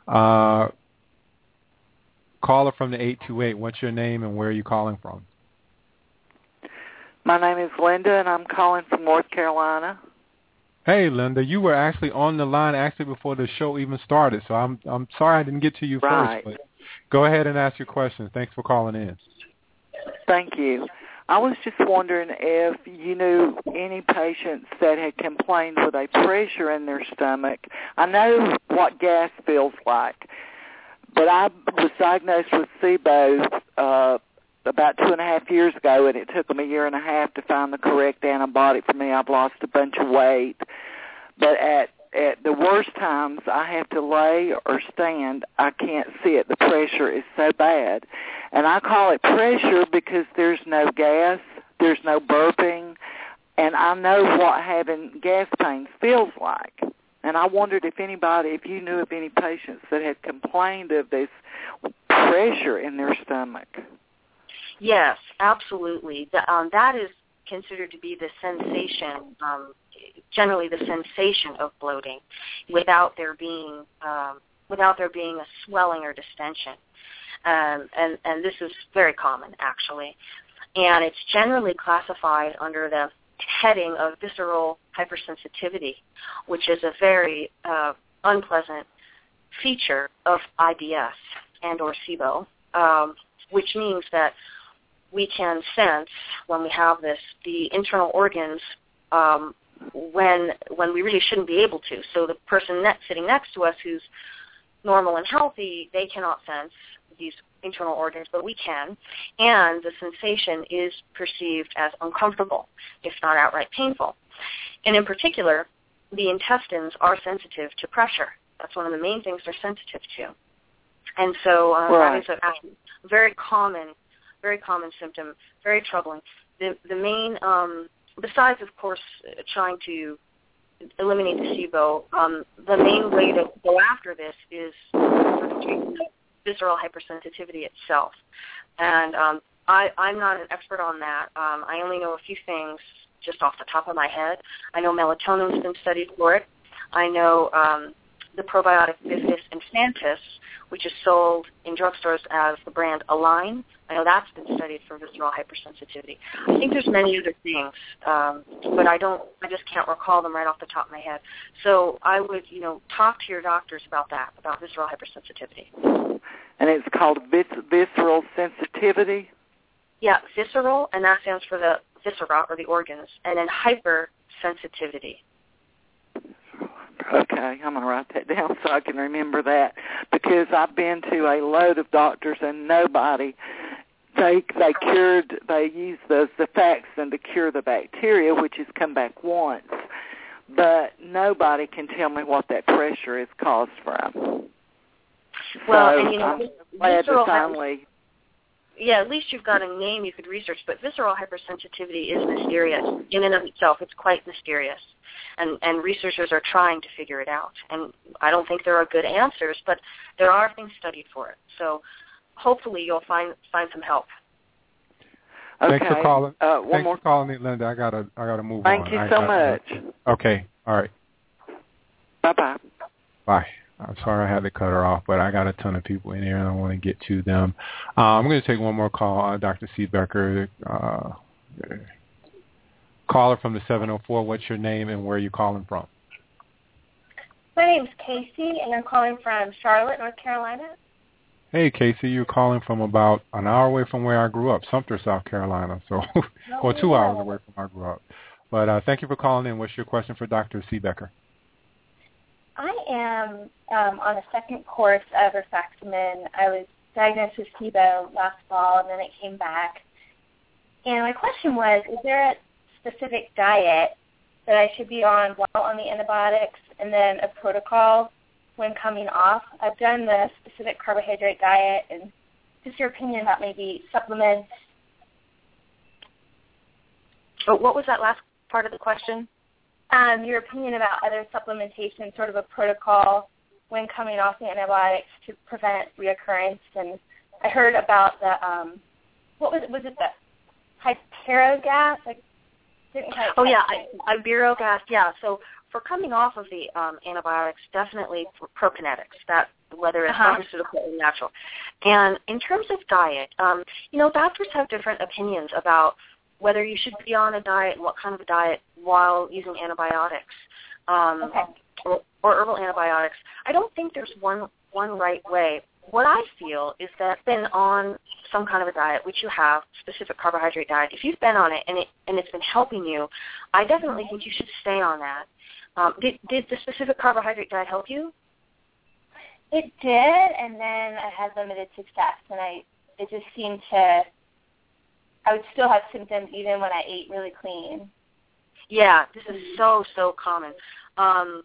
Uh, caller from the eight two eight. What's your name and where are you calling from? My name is Linda, and I'm calling from North Carolina. Hey, Linda, you were actually on the line actually before the show even started, so I'm I'm sorry I didn't get to you right. first. But go ahead and ask your question. Thanks for calling in. Thank you. I was just wondering if you knew any patients that had complained with a pressure in their stomach. I know what gas feels like, but I was diagnosed with SIBO uh, about two and a half years ago, and it took them a year and a half to find the correct antibiotic for me. I've lost a bunch of weight. But at at the worst times I have to lay or stand. I can't sit. The pressure is so bad. And I call it pressure because there's no gas, there's no burping, and I know what having gas pains feels like. And I wondered if anybody, if you knew of any patients that had complained of this pressure in their stomach. Yes, absolutely. The, um, that is considered to be the sensation, um, generally the sensation of bloating, without there being um, without there being a swelling or distension, um, and and this is very common actually, and it's generally classified under the heading of visceral hypersensitivity, which is a very uh, unpleasant feature of I B S and or SIBO, um, which means that we can sense when we have this the internal organs um, when when we really shouldn't be able to. So the person ne- sitting next to us who's normal and healthy, they cannot sense these internal organs, but we can, and the sensation is perceived as uncomfortable, if not outright painful. And in particular, the intestines are sensitive to pressure. That's one of the main things they're sensitive to. And so um, right. that is a very common, very common symptom, very troubling. The, the main, um, besides, of course, trying to eliminate the SIBO, um, the main way to go after this is visceral hypersensitivity itself. And um, I, I'm not an expert on that. Um, I only know a few things just off the top of my head. I know melatonin has been studied for it. I know um, the probiotic Bifidus infantis, which is sold in drugstores as the brand Align. I know that's been studied for visceral hypersensitivity. I think there's many other things, um, but I don't. I just can't recall them right off the top of my head. So I would, you know, talk to your doctors about that, about visceral hypersensitivity. And it's called vis- visceral sensitivity? Yeah, visceral, and that stands for the viscera, or the organs, and then hypersensitivity. Okay, I'm going to write that down so I can remember that, because I've been to a load of doctors and nobody, they they cured, they used the Xifaxan to cure the bacteria, which has come back once, but nobody can tell me what that pressure is caused from. Well, so and you know, I'm glad that finally... Yeah, at least you've got a name you could research, but visceral hypersensitivity is mysterious in and of itself. It's quite mysterious, and, and researchers are trying to figure it out. And I don't think there are good answers, but there are things studied for it. So hopefully you'll find find some help. Okay. Thanks for calling. Uh, one Thanks more. for calling me, Linda. I gotta I gotta move Thank on. Thank you I, so I, much. I, okay. All right. Bye bye. Bye. I'm sorry I had to cut her off, but I got a ton of people in here, and I want to get to them. Uh, I'm going to take one more call, uh, Doctor Siebecker. Uh, caller from the seven oh four, what's your name and where are you calling from? My name's Casey, and I'm calling from Charlotte, North Carolina. Hey, Casey, you're calling from about an hour away from where I grew up, Sumter, South Carolina, so or two hours away from where I grew up. But uh, thank you for calling in. What's your question for Doctor Siebecker? I am um, on a second course of rifaximin. I was diagnosed with SIBO last fall, and then it came back. And my question was, is there a specific diet that I should be on while on the antibiotics, and then a protocol when coming off? I've done the specific carbohydrate diet, and just your opinion about maybe supplements. Oh, what was that last part of the question? Um, your opinion about other supplementation, sort of a protocol when coming off the antibiotics to prevent reoccurrence. And I heard about the, um, what was it, was it the Iberogast? Like, didn't oh, yeah, I, Iberogast, yeah. So for coming off of the um, antibiotics, definitely for prokinetics, that, whether it's uh-huh. pharmaceutical or natural. And in terms of diet, um, you know, doctors have different opinions about whether you should be on a diet and what kind of a diet while using antibiotics um, okay. or, or herbal antibiotics. I don't think there's one one right way. What I feel is that if you've been on some kind of a diet, which you have, specific carbohydrate diet, if you've been on it and, it, and it's been helping you, I definitely think you should stay on that. Um, did, did the specific carbohydrate diet help you? It did, and then I had limited success, and I it just seemed to... I would still have symptoms even when I ate really clean. Yeah, this is so, so common. Um,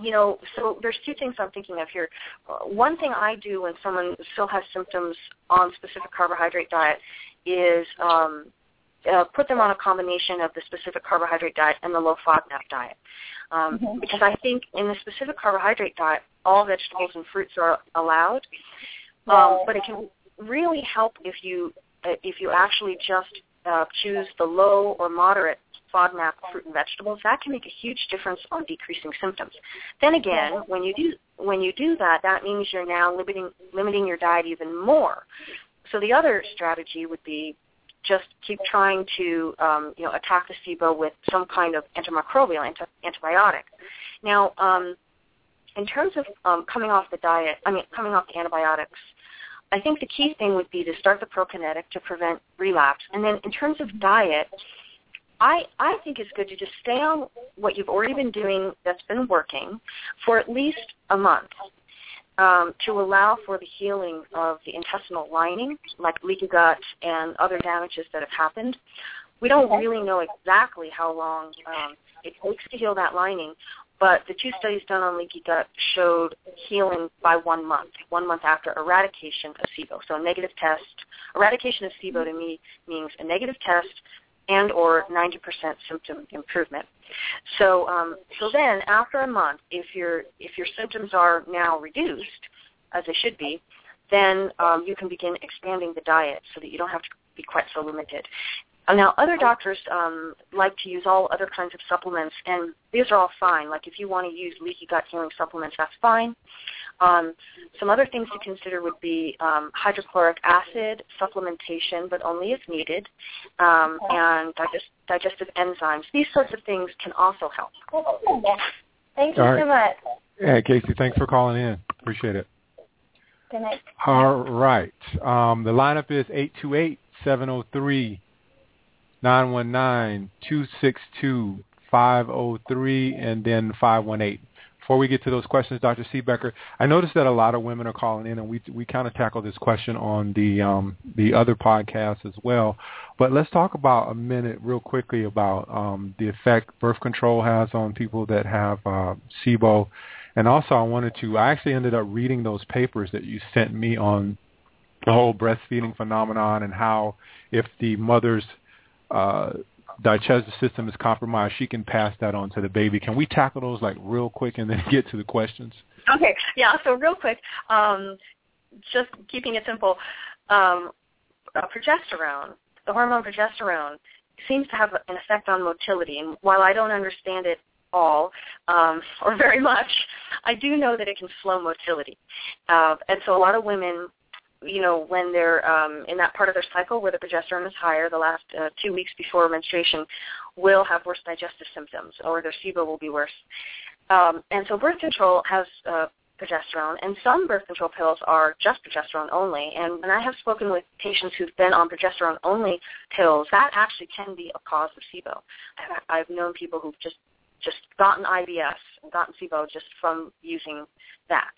you know, so there's two things I'm thinking of here. One thing I do when someone still has symptoms on a specific carbohydrate diet is um, uh, put them on a combination of the specific carbohydrate diet and the low FODMAP diet. Um, mm-hmm. Because I think in the specific carbohydrate diet, all vegetables and fruits are allowed. Um, but it can really help if you uh, if you actually just uh, choose the low or moderate FODMAP fruit and vegetables. That can make a huge difference on decreasing symptoms. Then again, when you do when you do that, that means you're now limiting limiting your diet even more. So the other strategy would be just keep trying to um, you know attack the SIBO with some kind of antimicrobial anti- antibiotic. Now, um, in terms of um, coming off the diet, I mean coming off the antibiotics. I think the key thing would be to start the prokinetic to prevent relapse. And then in terms of diet, I, I think it's good to just stay on what you've already been doing that's been working for at least a month um, to allow for the healing of the intestinal lining, like leaky gut and other damages that have happened. We don't really know exactly how long um, it takes to heal that lining, but the two studies done on leaky gut showed healing by one month, one month after eradication of SIBO. So a negative test, eradication of SIBO to me means a negative test and or ninety percent symptom improvement. So um, so then after a month, if, you're, if your symptoms are now reduced, as they should be, then um, you can begin expanding the diet so that you don't have to be quite so limited. Now, other doctors um, like to use all other kinds of supplements, and these are all fine. Like if you want to use leaky gut healing supplements, that's fine. Um, some other things to consider would be um, hydrochloric acid supplementation, but only if needed, um, and digest- digestive enzymes. These sorts of things can also help. Thank you all right. so much. Yeah, Casey, thanks for calling in. Appreciate it. Good night. All right. Um, the lineup is eight two eight, seven oh three nine one nine, two six two, five oh three, and then five one eight. Before we get to those questions, Doctor Siebecker, I noticed that a lot of women are calling in, and we we kind of tackled this question on the um, the other podcast as well. But let's talk about a minute real quickly about um, the effect birth control has on people that have uh, SIBO. And also I wanted to, I actually ended up reading those papers that you sent me on the whole breastfeeding phenomenon and how if the mother's Uh, digestive system is compromised, she can pass that on to the baby. Can we tackle those like real quick and then get to the questions? Okay. Yeah, so real quick, um, just keeping it simple, um, uh, progesterone, the hormone progesterone seems to have an effect on motility. And while I don't understand it all um, or very much, I do know that it can slow motility. Uh, and so a lot of women, you know, when they're um, in that part of their cycle where the progesterone is higher, the last uh, two weeks before menstruation, will have worse digestive symptoms, or their SIBO will be worse. Um, and so birth control has uh, progesterone, and some birth control pills are just progesterone only. And when I have spoken with patients who've been on progesterone only pills, that actually can be a cause of SIBO. I've known people who've just just gotten I B S, gotten SIBO just from using that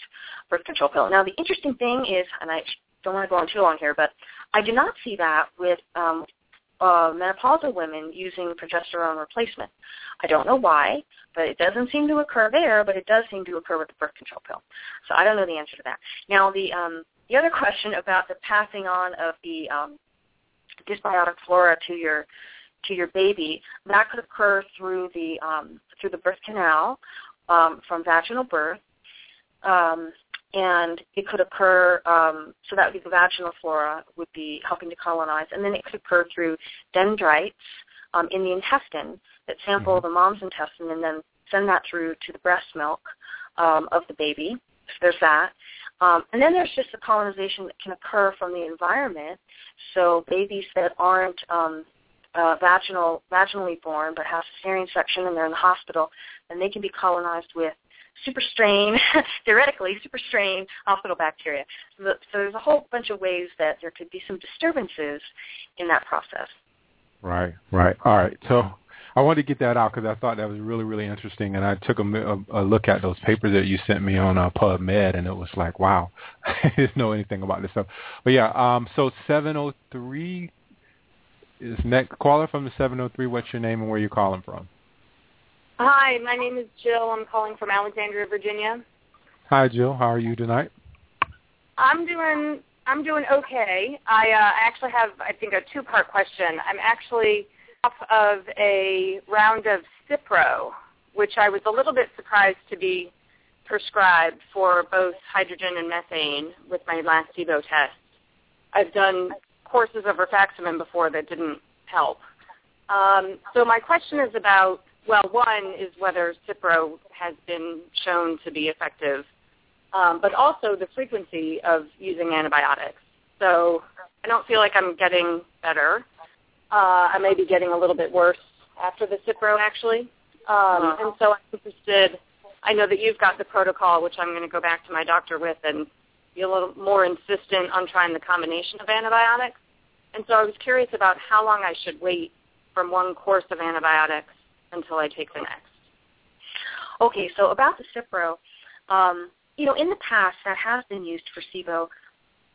birth control pill. Now, the interesting thing is, and I don't want to go on too long here, but I do not see that with um, uh, menopausal women using progesterone replacement. I don't know why, but it doesn't seem to occur there, but it does seem to occur with the birth control pill. So I don't know the answer to that. Now, the um, the other question about the passing on of the um, dysbiotic flora to your to your baby, that could occur through the um, through the birth canal um, from vaginal birth. Um, And it could occur, um, so that would be the vaginal flora would be helping to colonize. And then it could occur through dendrites um, in the intestine that sample the mom's intestine and then send that through to the breast milk um, of the baby. So there's that. Um, and then there's just the colonization that can occur from the environment. So babies that aren't um, uh, vaginal, vaginally born but have cesarean section and they're in the hospital, and they can be colonized with super strain, theoretically, super strain hospital bacteria. So, the, so there's a whole bunch of ways that there could be some disturbances in that process. Right, right. All right. So I wanted to get that out because I thought that was really, really interesting, and I took a, a, a look at those papers that you sent me on uh, PubMed, and it was like, wow, I didn't know anything about this stuff. But, yeah, um, so seven oh three is next. Caller from the seven oh three, what's your name and where you calling from? Hi, my name is Jill. I'm calling from Alexandria, Virginia. Hi, Jill. How are you tonight? I'm doing I'm doing okay. I uh, actually have, I think, a two-part question. I'm actually off of a round of Cipro, which I was a little bit surprised to be prescribed for both hydrogen and methane with my last SIBO test. I've done courses of rifaximin before that didn't help. Um, so my question is about, well, one is whether Cipro has been shown to be effective, um, but also the frequency of using antibiotics. So I don't feel like I'm getting better. Uh, I may be getting a little bit worse after the Cipro, actually. Um, and so I'm interested, I know that you've got the protocol, which I'm going to go back to my doctor with and be a little more insistent on trying the combination of antibiotics. And so I was curious about how long I should wait from one course of antibiotics until I take the next. Okay, so about the Cipro, um, you know, in the past that has been used for SIBO.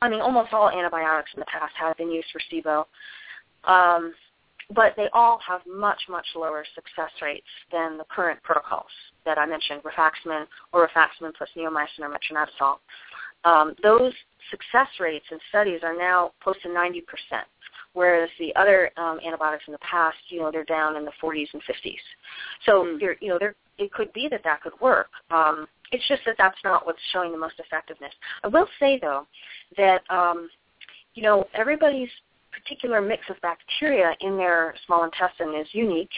I mean, almost all antibiotics in the past have been used for SIBO, um, but they all have much, much lower success rates than the current protocols that I mentioned, rifaximin or rifaximin plus neomycin or metronidazole. Um, those success rates in studies are now close to ninety percent, whereas the other um, antibiotics in the past, you know, they're down in the forties and fifties. So, mm. you're, you know, there, it could be that that could work. Um, it's just that that's not what's showing the most effectiveness. I will say, though, that, um, you know, everybody's particular mix of bacteria in their small intestine is unique,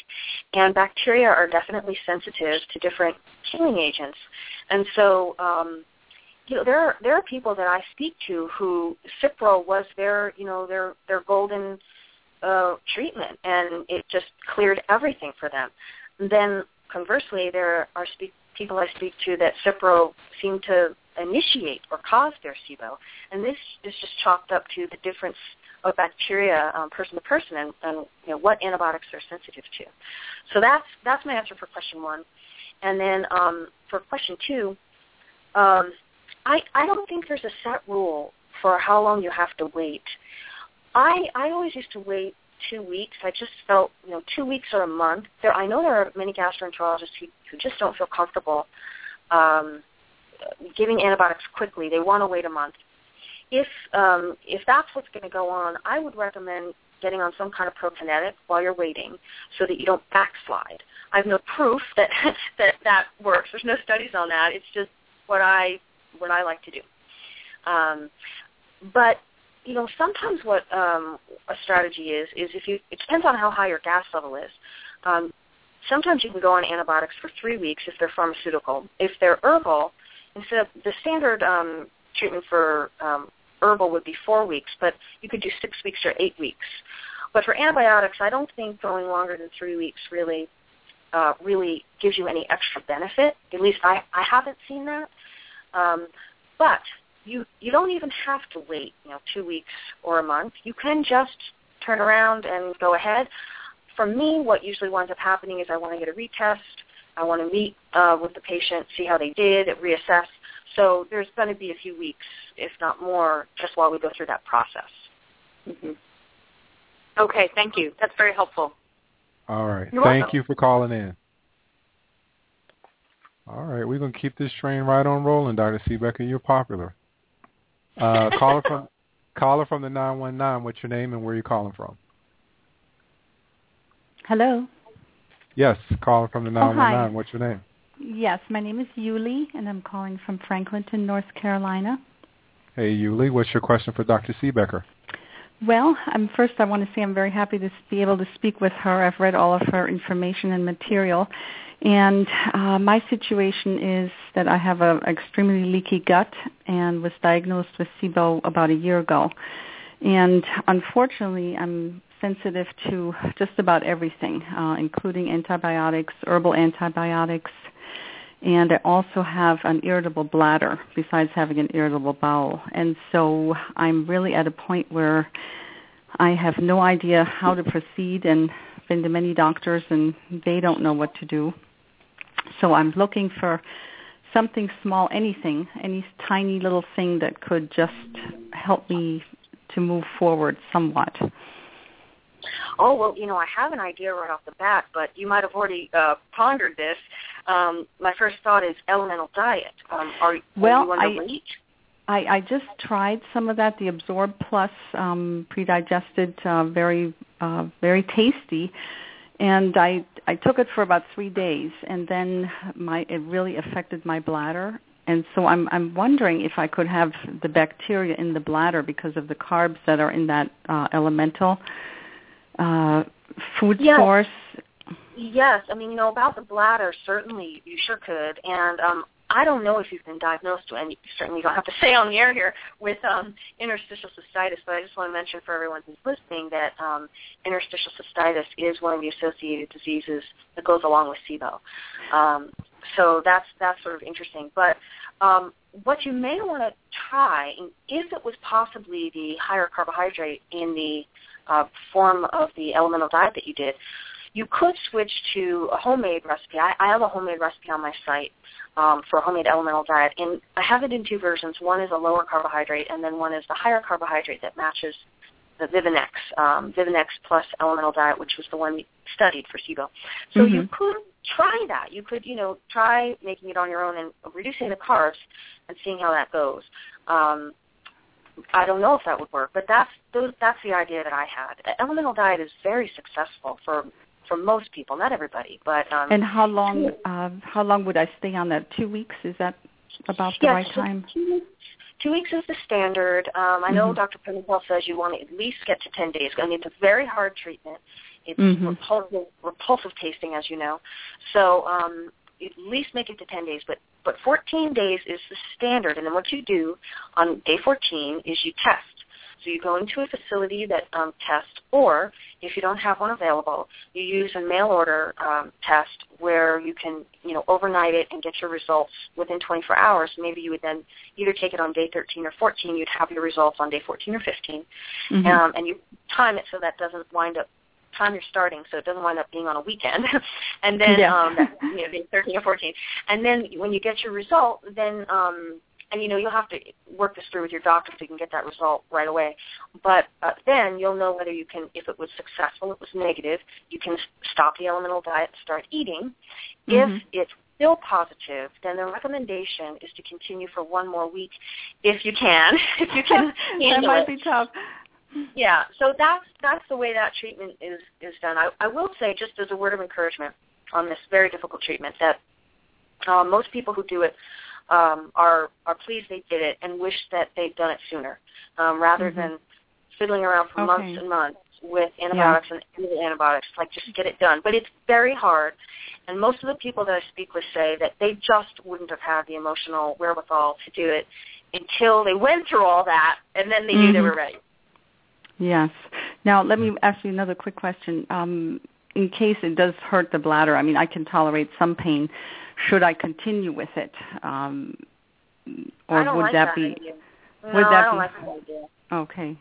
and bacteria are definitely sensitive to different killing agents. And so, um, you know, there are, there are people that I speak to who Cipro was their, you know, their, their golden uh, treatment, and it just cleared everything for them. And then conversely, there are speak, people I speak to that Cipro seemed to initiate or cause their SIBO, and this is just chalked up to the difference of bacteria um, person to person and, and you know, what antibiotics they're sensitive to. So that's that's my answer for question one. And then um, for question two, um, I, I don't think there's a set rule for how long you have to wait. I I always used to wait two weeks. I just felt, you know, two weeks or a month. There, I know there are many gastroenterologists who, who just don't feel comfortable um, giving antibiotics quickly. They want to wait a month. If um, if that's what's going to go on, I would recommend getting on some kind of prokinetic while you're waiting so that you don't backslide. I have no proof that that, that works. There's no studies on that. It's just what I what I like to do. Um, but, you know, sometimes what um, a strategy is, is if you, it depends on how high your gas level is. Um, sometimes you can go on antibiotics for three weeks if they're pharmaceutical. If they're herbal, instead of the standard um, treatment for um, herbal would be four weeks, but you could do six weeks or eight weeks. But for antibiotics, I don't think going longer than three weeks really uh, really gives you any extra benefit. At least I, I haven't seen that. Um, but you you don't even have to wait, you know, two weeks or a month. You can just turn around and go ahead. For me, what usually winds up happening is I want to get a retest. I want to meet uh, with the patient, see how they did, reassess. So there's going to be a few weeks, if not more, just while we go through that process. Mm-hmm. Okay, thank you. That's very helpful. All right. You're thank welcome. You for calling in. All right, we're going to keep this train right on rolling, Doctor Siebecker. You're popular. Uh, caller from caller from the nine one nine, what's your name and where are you calling from? Hello. Yes, caller from the nine one nine, oh, what's your name? Yes, my name is Yuli, and I'm calling from Franklinton, North Carolina. Hey, Yuli, what's your question for Doctor Siebecker? Well, um, first I want to say I'm very happy to be able to speak with her. I've read all of her information and material. And uh, my situation is that I have an extremely leaky gut and was diagnosed with SIBO about a year ago. And unfortunately, I'm sensitive to just about everything, uh, including antibiotics, herbal antibiotics, and I also have an irritable bladder besides having an irritable bowel. And so I'm really at a point where I have no idea how to proceed and been to many doctors, and they don't know what to do. So I'm looking for something small, anything, any tiny little thing that could just help me to move forward somewhat. oh, well, you know, I have an idea right off the bat, but you might have already uh, pondered this. Um, my first thought is elemental diet. Um, are, well, are you on the lead? I, I just tried some of that, the Absorb Plus um, pre-digested, uh, very, uh, very tasty, and I I took it for about three days, and then my it really affected my bladder, and so I'm I'm wondering if I could have the bacteria in the bladder because of the carbs that are in that uh, elemental uh, food yes. source. Yes, I mean, you know, about the bladder, certainly you sure could, and um. I don't know if you've been diagnosed, and you certainly don't have to say on the air here, with um, interstitial cystitis, but I just want to mention for everyone who's listening that um, interstitial cystitis is one of the associated diseases that goes along with SIBO. Um, so that's that's sort of interesting. But um, what you may want to try, if it was possibly the higher carbohydrate in the uh, form of the elemental diet that you did, you could switch to a homemade recipe. I, I have a homemade recipe on my site um, for a homemade elemental diet, and I have it in two versions. One is a lower carbohydrate, and then one is the higher carbohydrate that matches the Vivonex, um, Vivonex Plus elemental diet, which was the one we studied for SIBO. So mm-hmm. you could try that. You could, you know, try making it on your own and reducing the carbs and seeing how that goes. Um, I don't know if that would work, but that's those, that's the idea that I had. The elemental diet is very successful for for most people, not everybody, but um, and how long? Uh, how long would I stay on that? Two weeks? Is that about the yes, right so time? Two weeks, two weeks is the standard. Um, I mm-hmm. know Doctor Pimentel says you want to at least get to ten days. I mean, it's a very hard treatment. It's mm-hmm. repulsive, repulsive tasting, as you know. So um, at least make it to ten days. But but fourteen days is the standard. And then what you do on day fourteen is you test. So you go into a facility that um, tests, or if you don't have one available, you use a mail-order um, test where you can, you know, overnight it and get your results within twenty-four hours. Maybe you would then either take it on day thirteen or fourteen. You'd have your results on day fourteen or fifteen, mm-hmm. um, and you time it so that doesn't wind up time you're starting, so it doesn't wind up being on a weekend. and then yeah. um, that, you know, day thirteen or fourteen. And then when you get your result, then um, and, you know, you'll have to work this through with your doctor so you can get that result right away. But uh, then you'll know whether you can, if it was successful, it was negative, you can stop the elemental diet and start eating. Mm-hmm. If it's still positive, then the recommendation is to continue for one more week if you can. if you can handle That might it. be tough. Yeah, so that's, that's the way that treatment is, is done. I, I will say, just as a word of encouragement on this very difficult treatment, that uh, most people who do it, Um, are are pleased they did it and wish that they'd done it sooner, um, rather mm-hmm. than fiddling around for okay. months and months with antibiotics yeah. and antibiotics. Like, just get it done. But it's very hard, and most of the people that I speak with say that they just wouldn't have had the emotional wherewithal to do it until they went through all that, and then they mm-hmm. knew they were ready. Yes. Now, let me ask you another quick question. Um, in case it does hurt the bladder, I mean, I can tolerate some pain. Should I continue with it, um, or I don't would like that, that be? Idea. No, would that I don't be, like that idea. Okay.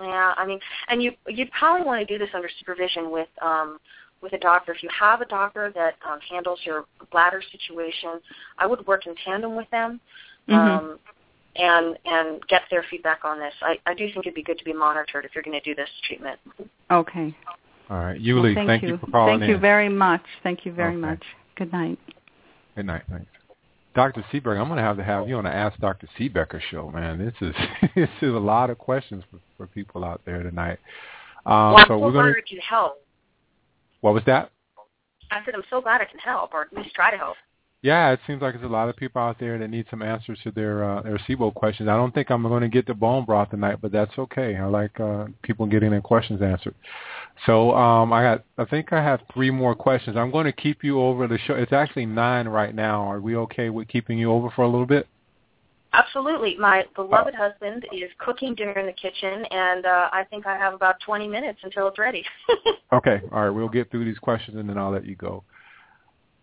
Yeah, I mean, and you you'd probably want to do this under supervision with um, with a doctor. If you have a doctor that um, handles your bladder situation, I would work in tandem with them, um, mm-hmm. and and get their feedback on this. I, I do think it'd be good to be monitored if you're going to do this treatment. Okay. All right, Yuli. Well, thank thank you. you for calling thank in. Thank you very much. Thank you very okay. much. Good night. Good night, thanks. Doctor Siebecker, I'm going to have to have you on the Ask Doctor Siebecker show, man. This is this is a lot of questions for, for people out there tonight. Um, well, so I'm so we're glad I can help. What was that? I said I'm so glad I can help, or at least try to help. Yeah, it seems like there's a lot of people out there that need some answers to their uh, their SIBO questions. I don't think I'm going to get the bone broth tonight, but that's okay. I like uh, people getting their questions answered. So um, I got, I think I have three more questions. I'm going to keep you over the show. It's actually nine right now. Are we okay with keeping you over for a little bit? Absolutely. My beloved oh. husband is cooking dinner in the kitchen, and uh, I think I have about twenty minutes until it's ready. Okay. All right. We'll get through these questions, and then I'll let you go.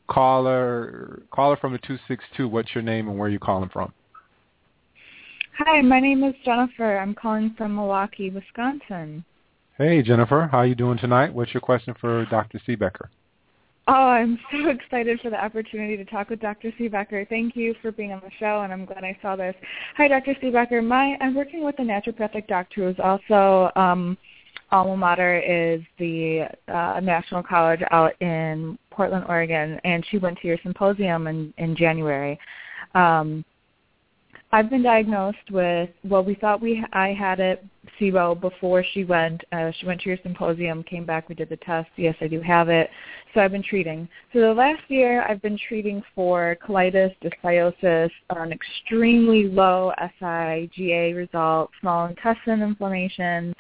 Caller, caller from the two six two, what's your name and where are you calling from? Hi, my name is Jennifer. I'm calling from Milwaukee, Wisconsin. Hey, Jennifer. How are you doing tonight? What's your question for Doctor Siebecker? Oh, I'm so excited for the opportunity to talk with Doctor Siebecker. Thank you for being on the show, and I'm glad I saw this. Hi, Doctor Siebecker. My, I'm working with a naturopathic doctor who is also um, alma mater is the uh, National College out in Portland, Oregon, and she went to your symposium in, in January. Um, I've been diagnosed with, well, we thought we I had it, SIBO, before she went. Uh, she went to your symposium, came back, we did the test. Yes, I do have it. So I've been treating. So the last year I've been treating for colitis, dysbiosis, an extremely low S I G A result, small intestine inflammation,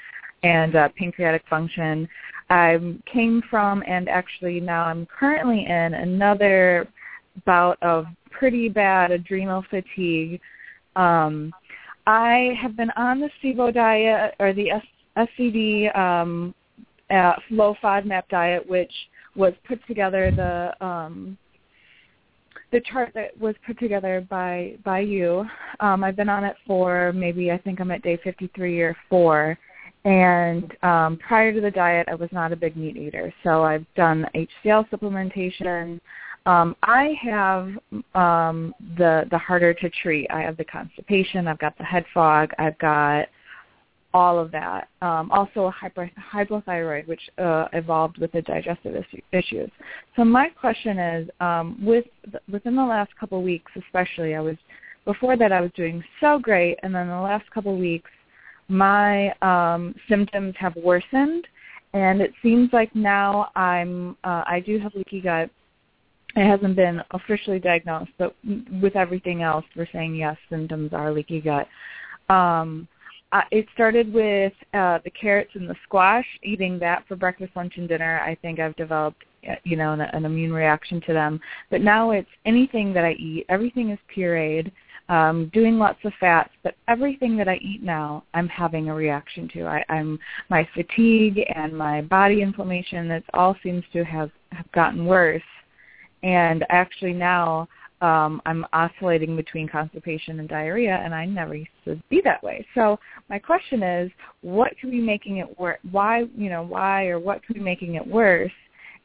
and uh, pancreatic function. I came from, and actually now I'm currently in, another bout of pretty bad adrenal fatigue. Um, I have been on the SIBO diet, or the S C D um, uh, low FODMAP diet, which was put together, the um, the chart that was put together by, by you. Um, I've been on it for maybe, I think I'm at day fifty-three or four. And um, prior to the diet, I was not a big meat eater. So I've done H C L supplementation. Um, I have um, the the harder to treat. I have the constipation. I've got the head fog. I've got all of that. Um, also, hyper, hypothyroid, which uh, evolved with the digestive issue, issues. So my question is, um, with within the last couple of weeks, especially, I was before that I was doing so great, and then the last couple of weeks, my um, symptoms have worsened, and it seems like now I'm uh, I do have leaky gut. It hasn't been officially diagnosed, but with everything else, we're saying, yes, symptoms are leaky gut. Um, uh, it started with uh, the carrots and the squash, eating that for breakfast, lunch, and dinner. I think I've developed, you know, an, an immune reaction to them. But now it's anything that I eat, everything is pureed, um, doing lots of fats, but everything that I eat now, I'm having a reaction to. I, I'm my fatigue and my body inflammation, it all seems to have, have gotten worse. And actually now um, I'm oscillating between constipation and diarrhea, and I never used to be that way. So my question is, what could be making it worse? Why, you know, why or what could be making it worse?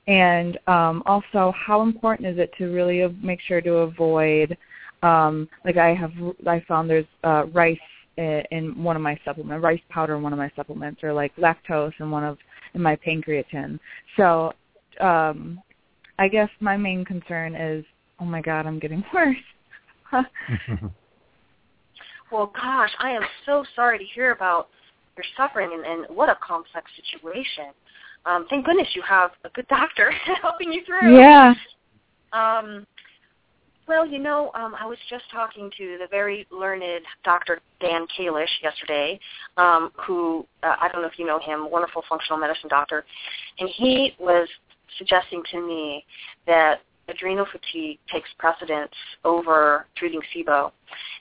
And um, also, how important is it to really make sure to avoid, um, like I have, I found there's uh, rice in one of my supplements, rice powder in one of my supplements, or like lactose in one of in my pancreatin. So. Um, I guess my main concern is, oh, my God, I'm getting worse. Well, gosh, I am so sorry to hear about your suffering, and, and what a complex situation. Um, thank goodness you have a good doctor helping you through. Yeah. Um, well, you know, um, I was just talking to the very learned Doctor Dan Kalish yesterday, um, who, uh, I don't know if you know him, wonderful functional medicine doctor, and he was suggesting to me that adrenal fatigue takes precedence over treating SIBO.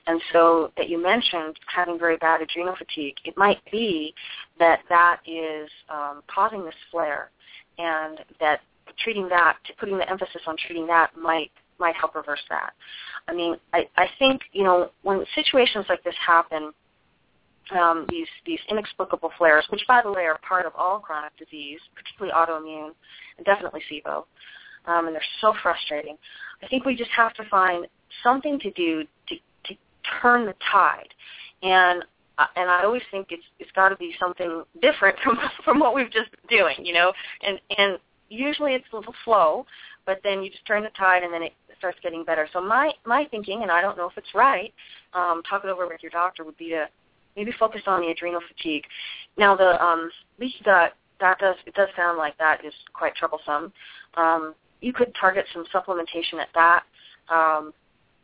And so that you mentioned having very bad adrenal fatigue, it might be that that is um, causing this flare, and that treating that, putting the emphasis on treating that might might help reverse that. I mean, I, I think, you know, when situations like this happen, um, these, these inexplicable flares, which, by the way, are part of all chronic disease, particularly autoimmune, and definitely SIBO, um, and they're so frustrating. I think we just have to find something to do to, to turn the tide, and uh, and I always think it's it's got to be something different from from what we've just been doing, you know, and and usually it's a little slow, but then you just turn the tide, and then it starts getting better. So my, my thinking, and I don't know if it's right, um, talk it over with your doctor, would be to maybe focus on the adrenal fatigue. Now, the um, leaky gut, that does, it does sound like that is quite troublesome. Um, you could target some supplementation at that. Um,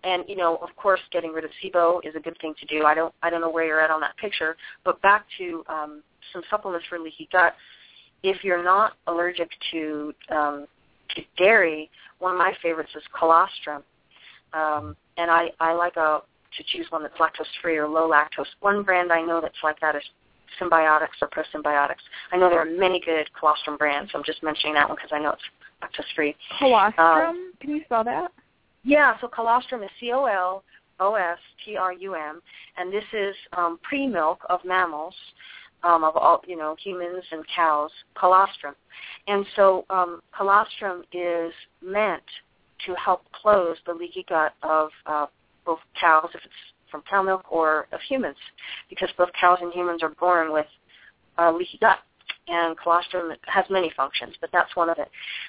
and, you know, of course, getting rid of SIBO is a good thing to do. I don't I don't know where you're at on that picture, but back to um, some supplements for leaky gut. If you're not allergic to, um, to dairy, one of my favorites is colostrum. Um, and I, I like a... to choose one that's lactose-free or low lactose. One brand I know that's like that is Symbiotics or ProSymbiotics. I know there are many good colostrum brands, so I'm just mentioning that one because I know it's lactose-free. Colostrum? Um, Can you spell that? Yeah, so colostrum is C O L O S T R U M, and this is um, pre-milk of mammals, um, of all, you know, humans and cows, colostrum. And so um, colostrum is meant to help close the leaky gut of uh both cows, if it's from cow milk, or of humans, because both cows and humans are born with uh, leaky gut. and colostrum has many functions, but that's one of it,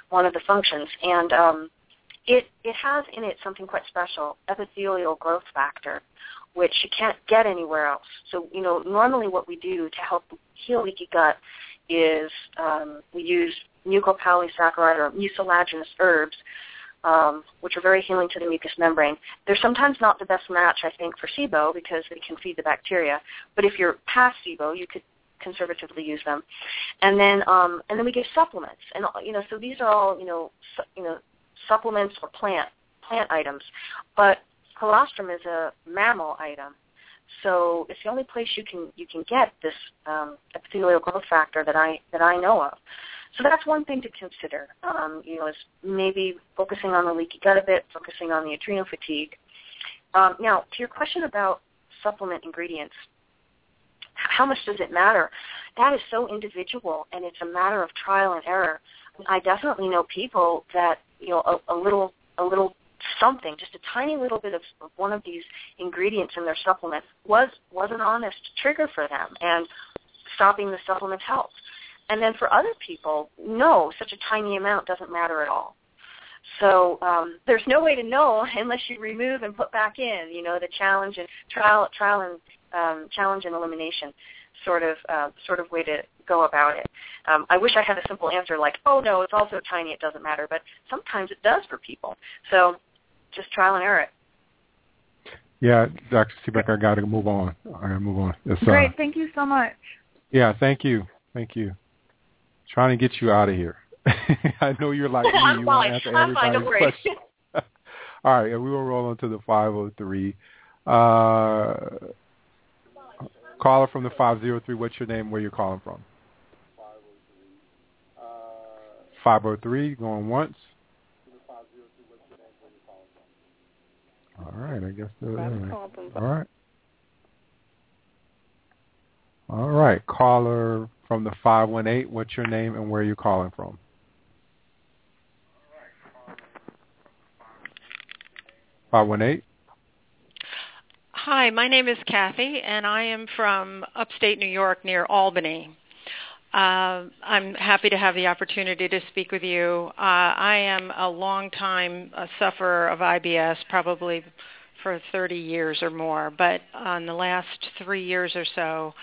one of the functions. And um, it it has in it something quite special, epithelial growth factor, which you can't get anywhere else. So, you know, normally what we do to help heal leaky gut is um, we use mucopolysaccharide or mucilaginous herbs, um, which are very healing to the mucous membrane. They're sometimes not the best match, I think, for SIBO because they can feed the bacteria. But if you're past SIBO, you could conservatively use them. And then, um, and then we give supplements. And you know, so these are all you know, su- you know, supplements or plant plant items. But colostrum is a mammal item. So it's the only place you can you can get this um, epithelial growth factor that I that I know of. So that's one thing to consider. Um, you know, is maybe focusing on the leaky gut a bit, focusing on the adrenal fatigue. Um, now, to your question about supplement ingredients, how much does it matter? That is so individual, and it's a matter of trial and error. I definitely know people that you know a, a little a little. something, just a tiny little bit of one of these ingredients in their supplement was, was an honest trigger for them, and stopping the supplement helped. And then for other people, no, such a tiny amount doesn't matter at all. So um, there's no way to know unless you remove and put back in, you know, the challenge and trial, trial and um, challenge and elimination sort of uh, sort of way to go about it. Um, I wish I had a simple answer like, oh, no, it's also tiny, it doesn't matter, but sometimes it does for people. So just trial and error. Yeah, Doctor Siebecker, I got to move on. I got to move on. It's, Great. Uh, thank you so much. Yeah, thank you. Thank you. Trying to get you out of here. I know you're like me. You want to answer everybody's question. All right, we will roll on to the five oh three. Uh, caller from the five oh three, what's your name, where you're calling from? five oh three, going once. All right, I guess that's right. All right. All right, caller from the five one eight, what's your name and where are you calling from? five one eight. Hi, my name is Kathy, and I am from upstate New York near Albany. Uh, I'm happy to have the opportunity to speak with you. Uh, I am a long-time uh, sufferer of I B S, probably for thirty years or more, but in the last three years or so,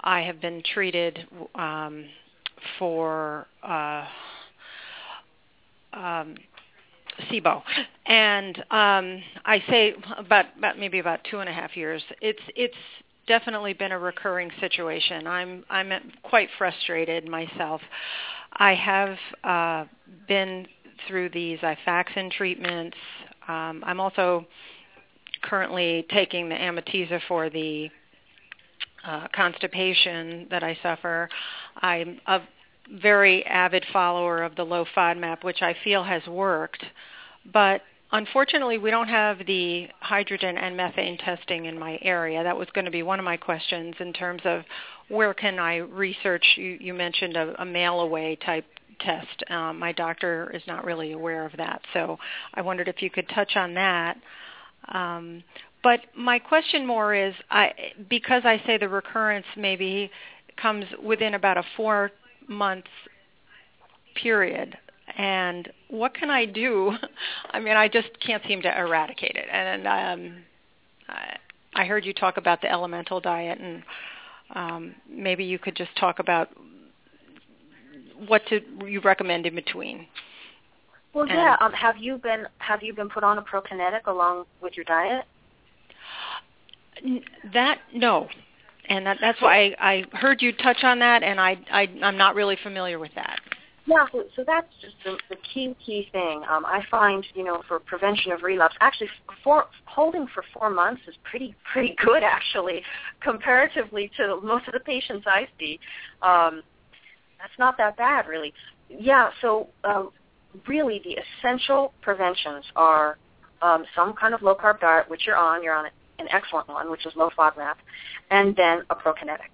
I have been treated um, for uh, um, SIBO. And um, I say about, about maybe about two and a half years. It's it's. Definitely been a recurring situation. I'm I'm quite frustrated myself. I have uh, been through these Ifaxin treatments. Um, I'm also currently taking the Amitiza for the uh, constipation that I suffer. I'm a very avid follower of the low FODMAP, which I feel has worked, but unfortunately, we don't have the hydrogen and methane testing in my area. That was going to be one of my questions in terms of where can I research. You, you mentioned a, a mail-away type test. Um, my doctor is not really aware of that, so I wondered if you could touch on that. Um, but my question more is, I, because I say the recurrence maybe comes within about a four-month period, and what can I do? I mean, I just can't seem to eradicate it. And um, I heard you talk about the elemental diet, and um, maybe you could just talk about what to, you recommend in between. Well, and yeah. Um, have you been have you been put on a prokinetic along with your diet? That no, and that, that's why I, I heard you touch on that, and I, I I'm not really familiar with that. Yeah, so, so that's just the, the key, key thing. Um, I find, you know, for prevention of relapse, actually for, holding for four months is pretty pretty good, actually, comparatively to most of the patients I see. Um, that's not that bad, really. Yeah, so um, really the essential preventions are um, some kind of low-carb diet, which you're on. You're on an excellent one, which is low FODMAP, and then a prokinetic.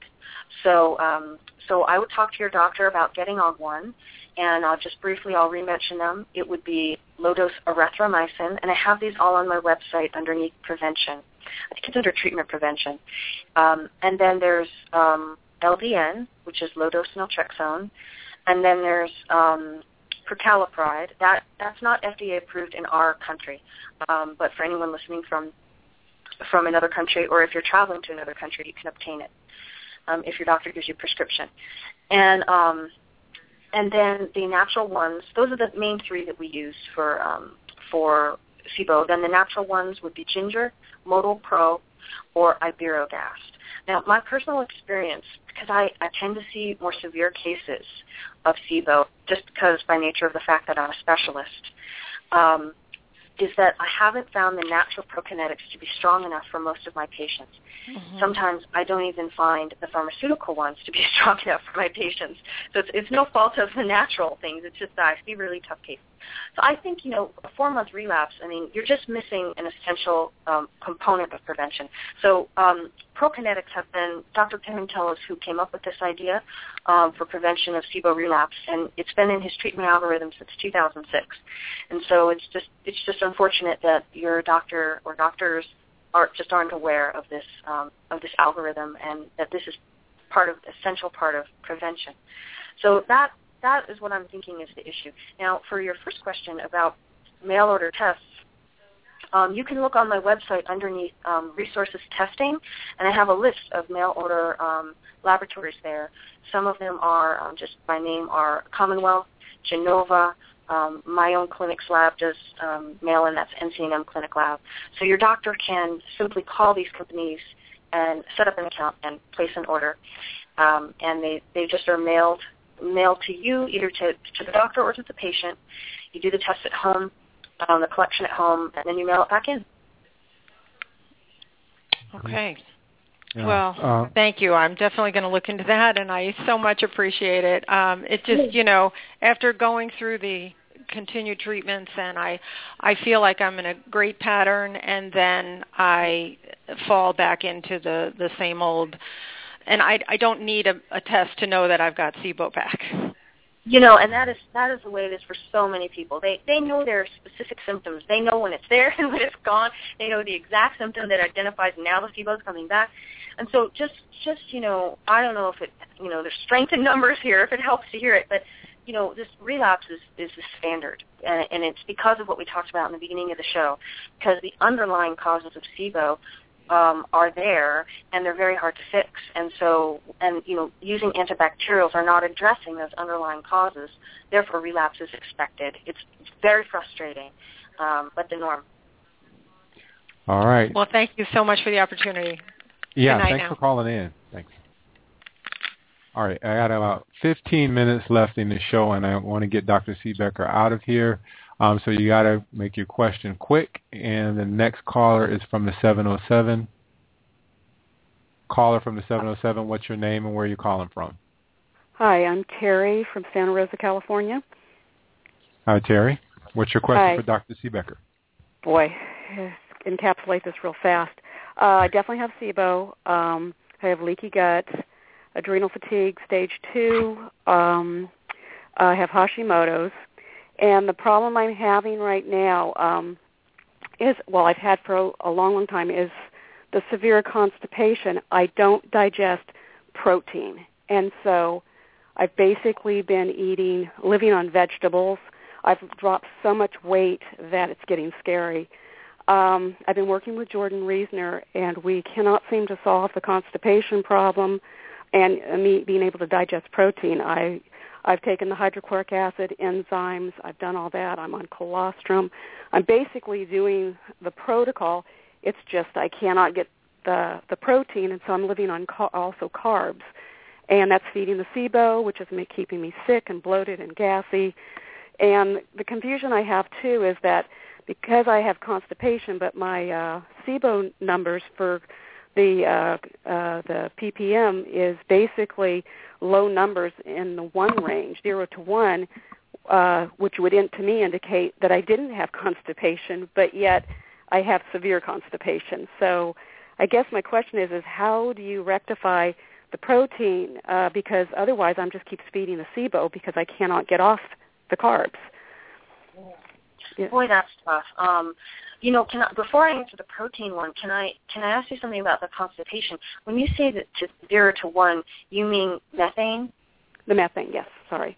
So um, so I would talk to your doctor about getting on one, and I'll just briefly, I'll re-mention them. It would be low-dose erythromycin, and I have these all on my website underneath prevention. I think it's under treatment prevention. Um, and then there's um, L D N, which is low-dose naltrexone, and then there's um, prucalopride. That, that's not F D A approved in our country, um, but for anyone listening from from another country, or if you're traveling to another country, you can obtain it um, if your doctor gives you a prescription. And um, and then the natural ones, those are the main three that we use for um, for SIBO. Then the natural ones would be ginger, Modal Pro, or Iberogast. Now, my personal experience, because I, I tend to see more severe cases of SIBO just because by nature of the fact that I'm a specialist, um, is that I haven't found the natural prokinetics to be strong enough for most of my patients. Mm-hmm. Sometimes I don't even find the pharmaceutical ones to be strong enough for my patients. So it's, it's no fault of the natural things. It's just that I see really tough cases. So I think, you know, a four-month relapse, I mean, you're just missing an essential um, component of prevention. So um, prokinetics have been, Doctor Pimentel is who came up with this idea um, for prevention of SIBO relapse, and it's been in his treatment algorithm since two thousand six. And so it's just it's just unfortunate that your doctor or doctors are, just aren't aware of this um, of this algorithm, and that this is part of essential part of prevention. So that. That is what I'm thinking is the issue. Now, for your first question about mail-order tests, um, you can look on my website underneath um, resources testing, and I have a list of mail-order um, laboratories there. Some of them are, um, just by name, are Commonwealth, Genova. Um, my own clinic's lab does um, mail-in. That's N C N M Clinic Lab. So your doctor can simply call these companies and set up an account and place an order, um, and they, they just are mailed mailed to you, either to, to the doctor or to the patient. You do the test at home, um, the collection at home, and then you mail it back in. Okay. Yeah. Well, uh, thank you. I'm definitely going to look into that, and I so much appreciate it. Um, it just, you know, after going through the continued treatments, and I, I feel like I'm in a great pattern, and then I fall back into the, the same old. And I, I don't need a, a test to know that I've got SIBO back. You know, and that is that is the way it is for so many people. They they know their specific symptoms. They know when it's there and when it's gone. They know the exact symptom that identifies now the SIBO is coming back. And so just, just, you know, I don't know if it, you know, there's strength in numbers here, if it helps to hear it, but, you know, this relapse is, is the standard. And, and it's because of what we talked about in the beginning of the show, because the underlying causes of SIBO Um, are there, and they're very hard to fix. And so, and you know, using antibacterials are not addressing those underlying causes. Therefore, relapse is expected. It's, it's very frustrating, um, but the norm. All right. Well, thank you so much for the opportunity. Yeah, thanks now. for calling in. Thanks. All right, I got about fifteen minutes left in the show, and I want to get Doctor Siebecker out of here. Um, so you got to make your question quick, and the next caller is from the seven oh seven. Caller from the seven oh seven, what's your name and where are you calling from? Hi, I'm Terry from Santa Rosa, California. Hi, Terry. What's your question Hi. for Doctor Siebecker? Boy, encapsulate this real fast. Uh, I definitely have SIBO. Um, I have leaky gut, adrenal fatigue, stage two. Um, I have Hashimoto's. And the problem I'm having right now um, is, well, I've had for a long, long time, is the severe constipation. I don't digest protein. And so I've basically been eating, living on vegetables. I've dropped so much weight that it's getting scary. Um, I've been working with Jordan Reasoner, and we cannot seem to solve the constipation problem and me being able to digest protein. I I've taken the hydrochloric acid, enzymes. I've done all that. I'm on colostrum. I'm basically doing the protocol. It's just I cannot get the the protein, and so I'm living on ca- also carbs. And that's feeding the SIBO, which is me, keeping me sick and bloated and gassy. And the confusion I have, too, is that because I have constipation, but my uh, SIBO numbers for the uh, uh, the P P M is basically low numbers in the one range, zero to one, uh, which would in, to me indicate that I didn't have constipation, but yet I have severe constipation. So I guess my question is, is how do you rectify the protein? Uh, because otherwise I'm just keep feeding the SIBO because I cannot get off the carbs. Yeah. Boy, that stuff. Um, you know, can I, before I answer the protein one, can I can I ask you something about the constipation? When you say that to zero to one, you mean methane? The methane, yes. Sorry.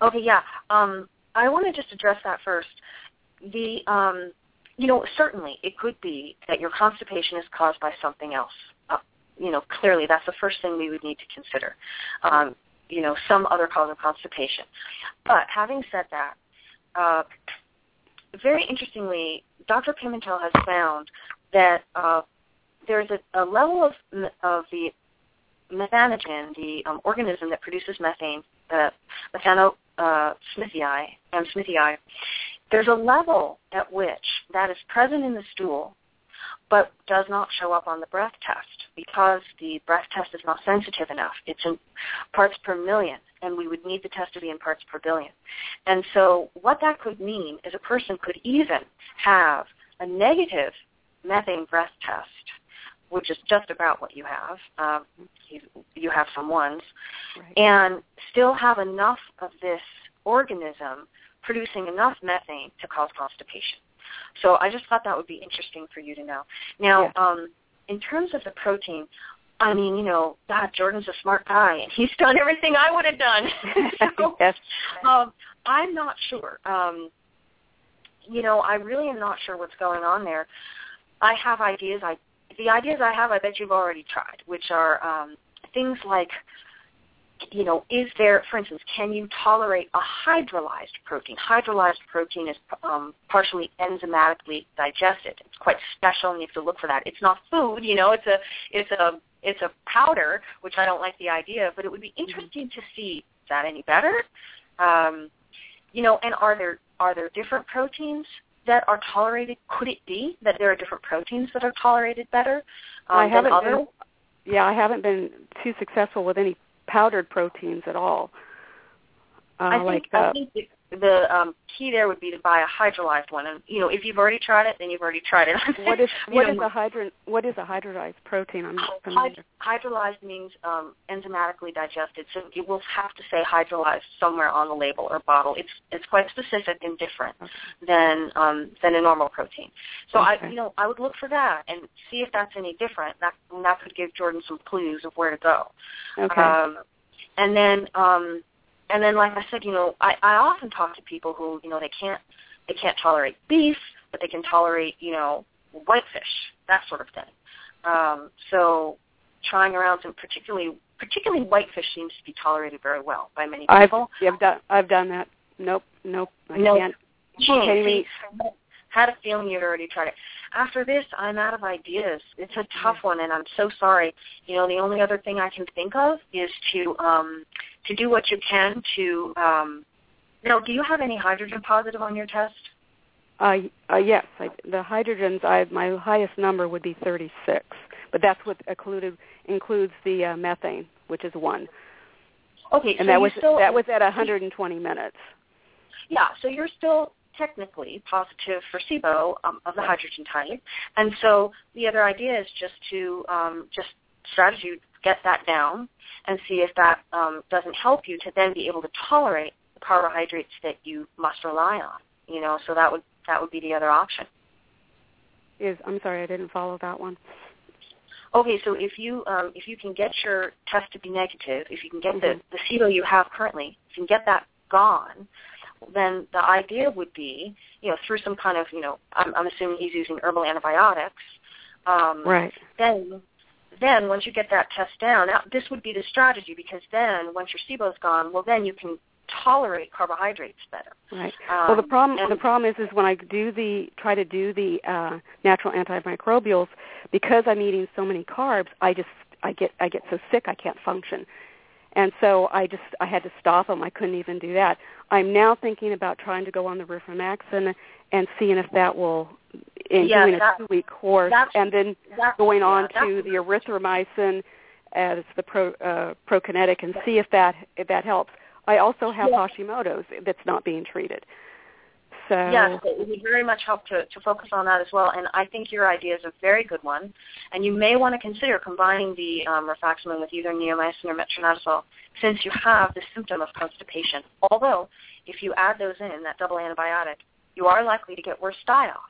Okay, yeah. Um, I want to just address that first. The um, you know, certainly it could be that your constipation is caused by something else. Uh, you know, clearly that's the first thing we would need to consider. Um, you know, some other cause of constipation. But having said that, uh, very interestingly, Doctor Pimentel has found that uh, there's a, a level of of the methanogen, the um, organism that produces methane, uh, methano uh, smithii, M. smithii. There's a level at which that is present in the stool, but does not show up on the breath test because the breath test is not sensitive enough. It's in parts per million, and we would need the test to be in parts per billion. And so what that could mean is a person could even have a negative methane breath test, which is just about what you have. Um, you, you have some ones, right, and still have enough of this organism producing enough methane to cause constipation. So I just thought that would be interesting for you to know. Now, yeah. um, in terms of the protein, I mean, you know, God, Jordan's a smart guy, and he's done everything I would have done. so, yes. um, I'm not sure. Um, you know, I really am not sure what's going on there. I have ideas. I the ideas I have, I bet you've already tried, which are um, things like, you know, is there, for instance, can you tolerate a hydrolyzed protein? Hydrolyzed protein is um, partially enzymatically digested. It's quite special, and you have to look for that. It's not food, you know. It's a, it's a, it's a powder, which I don't like the idea of, but it would be interesting to see. Is that any better? Um, you know, and are there are there different proteins that are tolerated? Could it be that there are different proteins that are tolerated better um, I haven't than others? Been, yeah, I haven't been too successful with any powdered proteins at all. Uh, I think, like, uh, I think the, the um, key there would be to buy a hydrolyzed one. And, you know, if you've already tried it, then you've already tried it. what is what know, is a hydro, what is a hydrolyzed protein? I'm not familiar. Hydrolyzed means um, enzymatically digested, so it will have to say hydrolyzed somewhere on the label or bottle. It's it's quite specific and different okay. than um, than a normal protein. So okay. I you know I would look for that and see if that's any different. That and that could give Jordan some clues of where to go. Okay. Um, and then. Um, And then, like I said, you know, I, I often talk to people who, you know, they can't they can't tolerate beef, but they can tolerate, you know, whitefish, that sort of thing. Um, so trying around some particularly particularly whitefish seems to be tolerated very well by many people. I've, yeah, I've done I've done that. Nope, nope, I nope. can't. Can't Had a feeling you'd already tried it. After this, I'm out of ideas. It's a tough one, and I'm so sorry. You know, the only other thing I can think of is to um, to do what you can to. Um, now, do you have any hydrogen positive on your test? Uh, uh, yes, I, the hydrogens. I my highest number would be thirty-six, but that's what included includes the uh, methane, which is one. Okay, and so that was still, that was at one hundred twenty minutes. Yeah, so you're still technically positive for SIBO um, of the hydrogen type, and so the other idea is just to um, just strategy get that down and see if that um, doesn't help you to then be able to tolerate the carbohydrates that you must rely on. You know, so that would that would be the other option. Is I'm sorry, I didn't follow that one. Okay, so if you um, if you can get your test to be negative, if you can get mm-hmm. the the SIBO you have currently, if you can get that gone, then the idea would be, you know, through some kind of, you know, I'm, I'm assuming he's using herbal antibiotics. Um, right. Then, then once you get that test down, now, this would be the strategy because then once your SIBO's gone, well, then you can tolerate carbohydrates better. Right. Um, well, the problem and, the problem is is when I do the try to do the uh, natural antimicrobials, because I'm eating so many carbs, I just I get I get so sick I can't function. And so I just I had to stop them. I couldn't even do that. I'm now thinking about trying to go on the Rifamax and and seeing if that will in yeah, doing that, a two week course and then going on yeah, to the erythromycin as the pro, uh, prokinetic and see if that if that helps. I also have yeah. Hashimoto's that's not being treated. So yes, it would very much help to, to focus on that as well. And I think your idea is a very good one. And you may want to consider combining the um, rifaximin with either neomycin or metronidazole since you have the symptom of constipation. Although, if you add those in, that double antibiotic, you are likely to get worse die-off.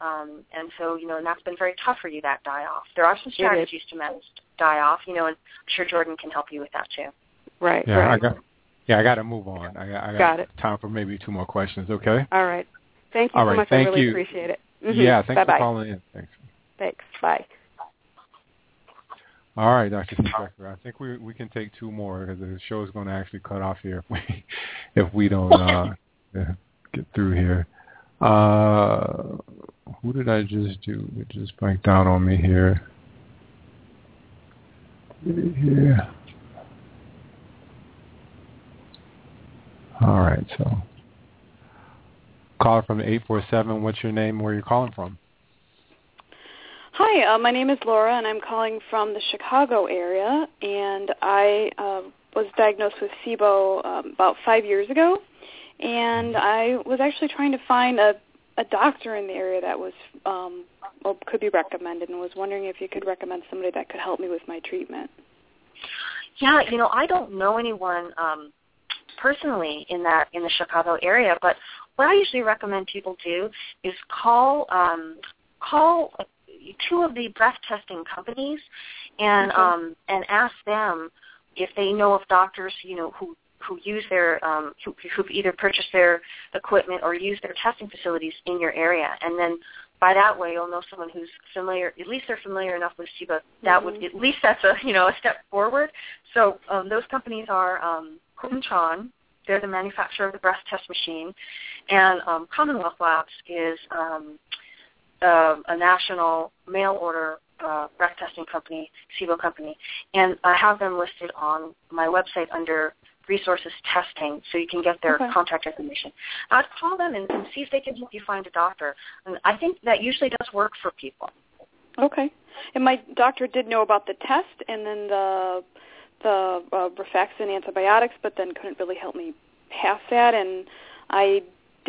Um, and so, you know, and that's been very tough for you, that die-off. There are some strategies to manage die-off, you know, and I'm sure Jordan can help you with that too. Right. Yeah, right. I got, yeah, I got to move on. I got, I got, got it. Time for maybe two more questions, okay? All right. Thank you All so right. much. Thank I really you. appreciate it. Mm-hmm. Yeah, thanks Bye-bye. for calling in. Thanks. Thanks. Bye. All right, Doctor Siebecker, I think we we can take two more because the show is going to actually cut off here if we if we don't uh, get through here. Uh, who did I just do? It just blanked out on me here. Yeah. All right, so caller from eight four seven. What's your name? Where are you calling from? Hi, uh, my name is Laura, and I'm calling from the Chicago area, and I uh, was diagnosed with SIBO um, about five years ago, and I was actually trying to find a, a doctor in the area that was um, well, could be recommended, and was wondering if you could recommend somebody that could help me with my treatment. Yeah, you know, I don't know anyone um, personally in that in the Chicago area, but what I usually recommend people do is call um, call. A two of the breath testing companies, and mm-hmm. um, and ask them if they know of doctors, you know, who, who use their um, who who either purchase their equipment or use their testing facilities in your area, and then by that way you'll know someone who's familiar. At least they're familiar enough with SIBO. That mm-hmm. would at least that's a you know a step forward. So um, those companies are um, Kumtron. They're the manufacturer of the breath test machine, and um, Commonwealth Labs is. Um, Uh, a national mail-order uh, breath testing company, SIBO company, and I have them listed on my website under resources testing, so you can get their okay. contact information. I'd call them and, and see if they can help you find a doctor. And I think that usually does work for people. Okay. And my doctor did know about the test and then the the uh, rifaximin antibiotics, but then couldn't really help me pass that, and I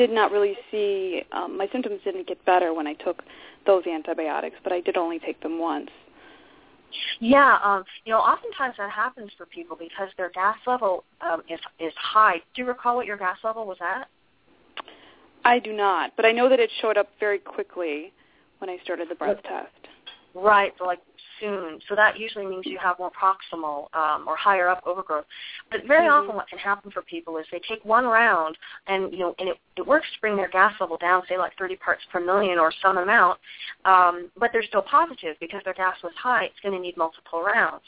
did not really see, um, my symptoms didn't get better when I took those antibiotics, but I did only take them once. Yeah, um, you know, oftentimes that happens for people because their gas level um, is is high. Do you recall what your gas level was at? I do not, but I know that it showed up very quickly when I started the breath right. test. Right, so like soon. So that usually means you have more proximal um, or higher up overgrowth. But very mm-hmm. often what can happen for people is they take one round and, you know, and it, it works to bring their gas level down, say like thirty parts per million or some amount, um, but they're still positive because their gas was high. It's going to need multiple rounds.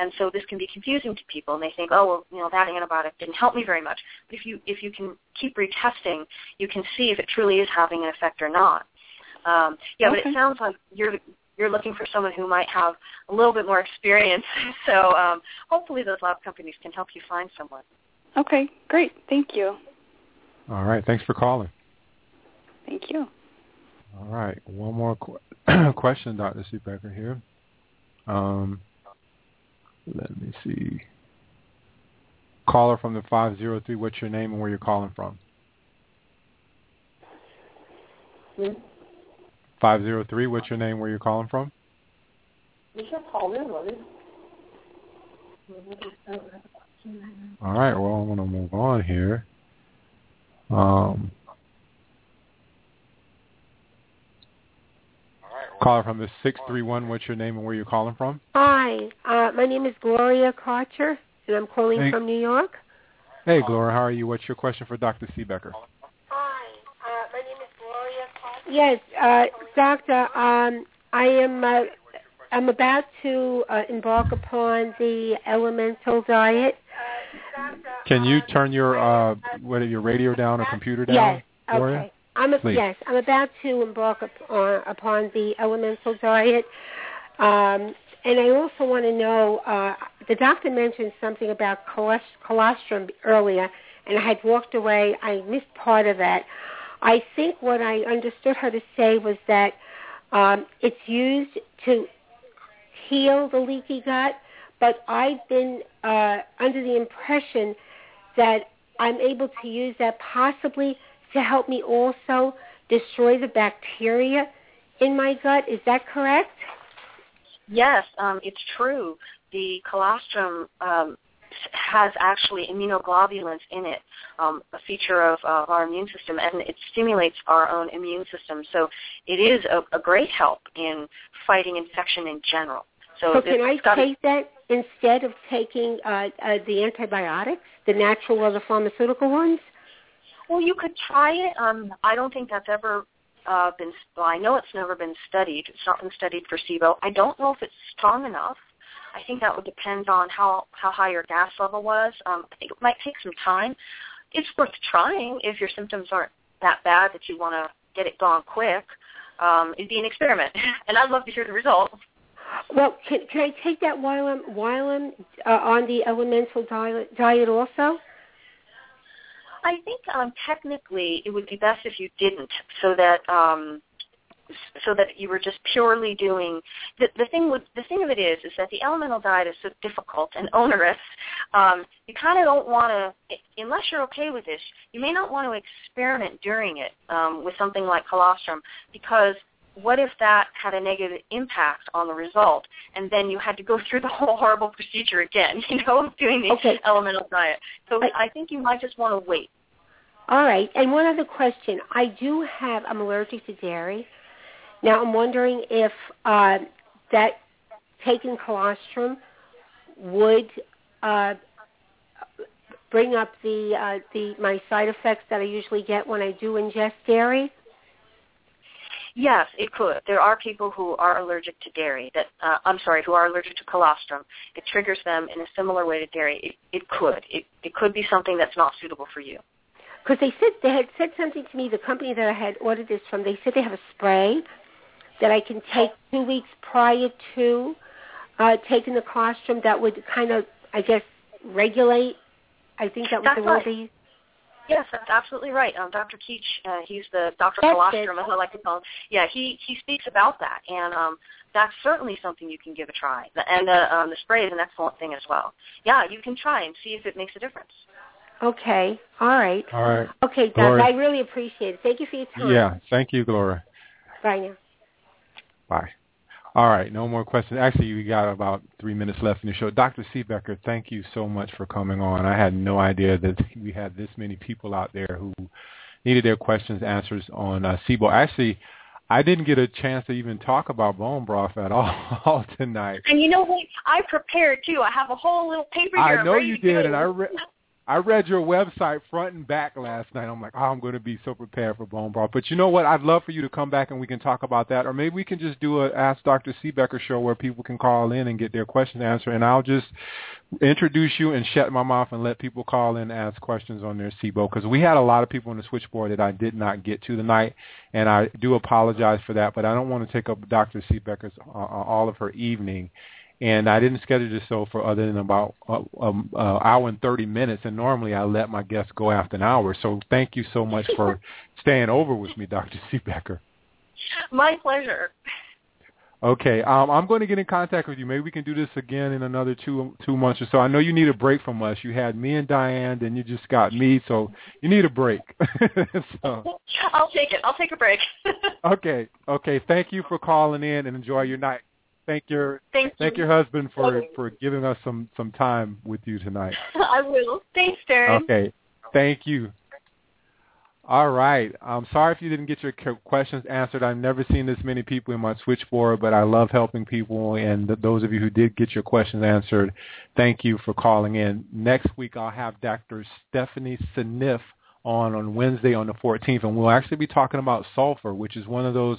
And so this can be confusing to people, and they think, oh, well, you know, that antibiotic didn't help me very much. But if you, if you can keep retesting, you can see if it truly is having an effect or not. Um, yeah, okay. But it sounds like you're... You're looking for someone who might have a little bit more experience. So um, hopefully those lab companies can help you find someone. Okay, great. Thank you. All right. Thanks for calling. Thank you. All right. One more qu- question, Doctor Siebecker here. Um, let me see. Caller from the five oh three, what's your name and where you're calling from? Hmm? five oh three, what's your name, where you're calling from? All right, well, I'm going to move on here. Um, caller from the six three one, what's your name and where you're calling from? Hi, uh, my name is Gloria Kocher, and I'm calling hey. from New York. Hey, Gloria, how are you? What's your question for Doctor Siebecker? Yes, uh, Doctor, um, I am uh, I'm about to uh, embark upon the elemental diet. Can you turn your uh, what your radio down or computer down? Yes, Gloria? Okay. I'm a, yes, I'm about to embark upon, upon the elemental diet, um, and I also want to know. Uh, the doctor mentioned something about colostrum earlier, and I had walked away. I missed part of that. I think what I understood her to say was that um, it's used to heal the leaky gut, but I've been uh, under the impression that I'm able to use that possibly to help me also destroy the bacteria in my gut. Is that correct? Yes, um, it's true. The colostrum um, has actually immunoglobulins in it, um, a feature of, of our immune system, and it stimulates our own immune system. So it is a, a great help in fighting infection in general. So, so can I study- take that instead of taking uh, uh, the antibiotics, the natural or the pharmaceutical ones? Well, you could try it. Um, I don't think that's ever uh, been well, – I know it's never been studied. It's not been studied for SIBO. I don't know if it's strong enough. I think that would depend on how, how high your gas level was. Um, I think it might take some time. It's worth trying if your symptoms aren't that bad that you want to get it gone quick. Um, it'd be an experiment, and I'd love to hear the results. Well, can, can I take that while I'm, while I'm uh, on the elemental diet, diet also? I think um, technically it would be best if you didn't, so that um, so that you were just purely doing the, the thing. With, the thing of it is, is that the elemental diet is so difficult and onerous. Um, you kind of don't want to, unless you're okay with this. You may not want to experiment during it um, with something like colostrum, because what if that had a negative impact on the result, and then you had to go through the whole horrible procedure again, you know, doing the okay. elemental diet? So I, I think you might just want to wait. All right. And one other question. I do have, I'm allergic to dairy. Now, I'm wondering if uh, that taking colostrum would uh, bring up the uh, the my side effects that I usually get when I do ingest dairy. Yes, it could. There are people who are allergic to dairy. That uh, I'm sorry, who are allergic to colostrum. It triggers them in a similar way to dairy. It, it could. It, it could be something that's not suitable for you. Because they said they had said something to me. The company that I had ordered this from, they said they have a spray that I can take two weeks prior to uh, taking the colostrum. That would kind of, I guess, regulate. I think that was that's the word they used. Yes, that's absolutely right. Um, Doctor Keech, uh, he's the Doctor Colostrum, as I like to call him. Yeah, he, he speaks about that, and um, that's certainly something you can give a try. And uh, um, the spray is an excellent thing as well. Yeah, you can try and see if it makes a difference. Okay, all right. All right. Okay, Doc, I really appreciate it. Thank you for your time. Yeah, thank you, Gloria. Bye now. Bye. All right, no more questions. Actually, we got about three minutes left in the show. Doctor Siebecker, thank you so much for coming on. I had no idea that we had this many people out there who needed their questions answers on uh, SIBO. Actually, I didn't get a chance to even talk about bone broth at all tonight. And you know what? I prepared, too. I have a whole little paper here. I know you did, and I read... I read your website front and back last night. I'm like, oh, I'm going to be so prepared for bone broth. But you know what? I'd love for you to come back and we can talk about that. Or maybe we can just do a Ask Doctor Siebecker show where people can call in and get their question answered. And I'll just introduce you and shut my mouth and let people call in and ask questions on their SIBO. Because we had a lot of people on the switchboard that I did not get to tonight. And I do apologize for that. But I don't want to take up Doctor Siebecker's, uh, all of her evening. And I didn't schedule this show for other than about an uh, um, uh, hour and thirty minutes, and normally I let my guests go after an hour. So thank you so much for staying over with me, Doctor Siebecker. My pleasure. Okay, um, I'm going to get in contact with you. Maybe we can do this again in another two two months or so. I know you need a break from us. You had me and Diane, then you just got me, so you need a break. So. I'll take it. I'll take a break. okay, okay. Thank you for calling in, and enjoy your night. Thank your thank, thank your husband for, for giving us some, some time with you tonight. I will. Thanks, Darren. Okay. Thank you. All right. I'm sorry if you didn't get your questions answered. I've never seen this many people in my switchboard, but I love helping people. And th- those of you who did get your questions answered, thank you for calling in. Next week, I'll have Doctor Stephanie Sniff on on Wednesday on the fourteenth, and we'll actually be talking about sulfur, which is one of those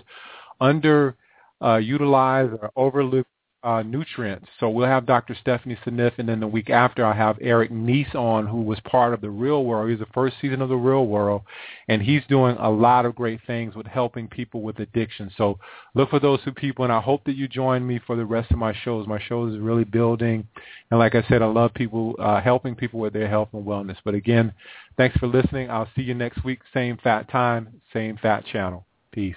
under... Uh, utilize or overlook uh, nutrients. So we'll have Doctor Stephanie Sniff, and then the week after I'll have Eric Neese on, who was part of The Real World. He was the first season of The Real World, and he's doing a lot of great things with helping people with addiction. So look for those two people, and I hope that you join me for the rest of my shows. My shows is really building, and like I said, I love people uh, helping people with their health and wellness. But again, thanks for listening. I'll see you next week, same fat time, same fat channel. Peace.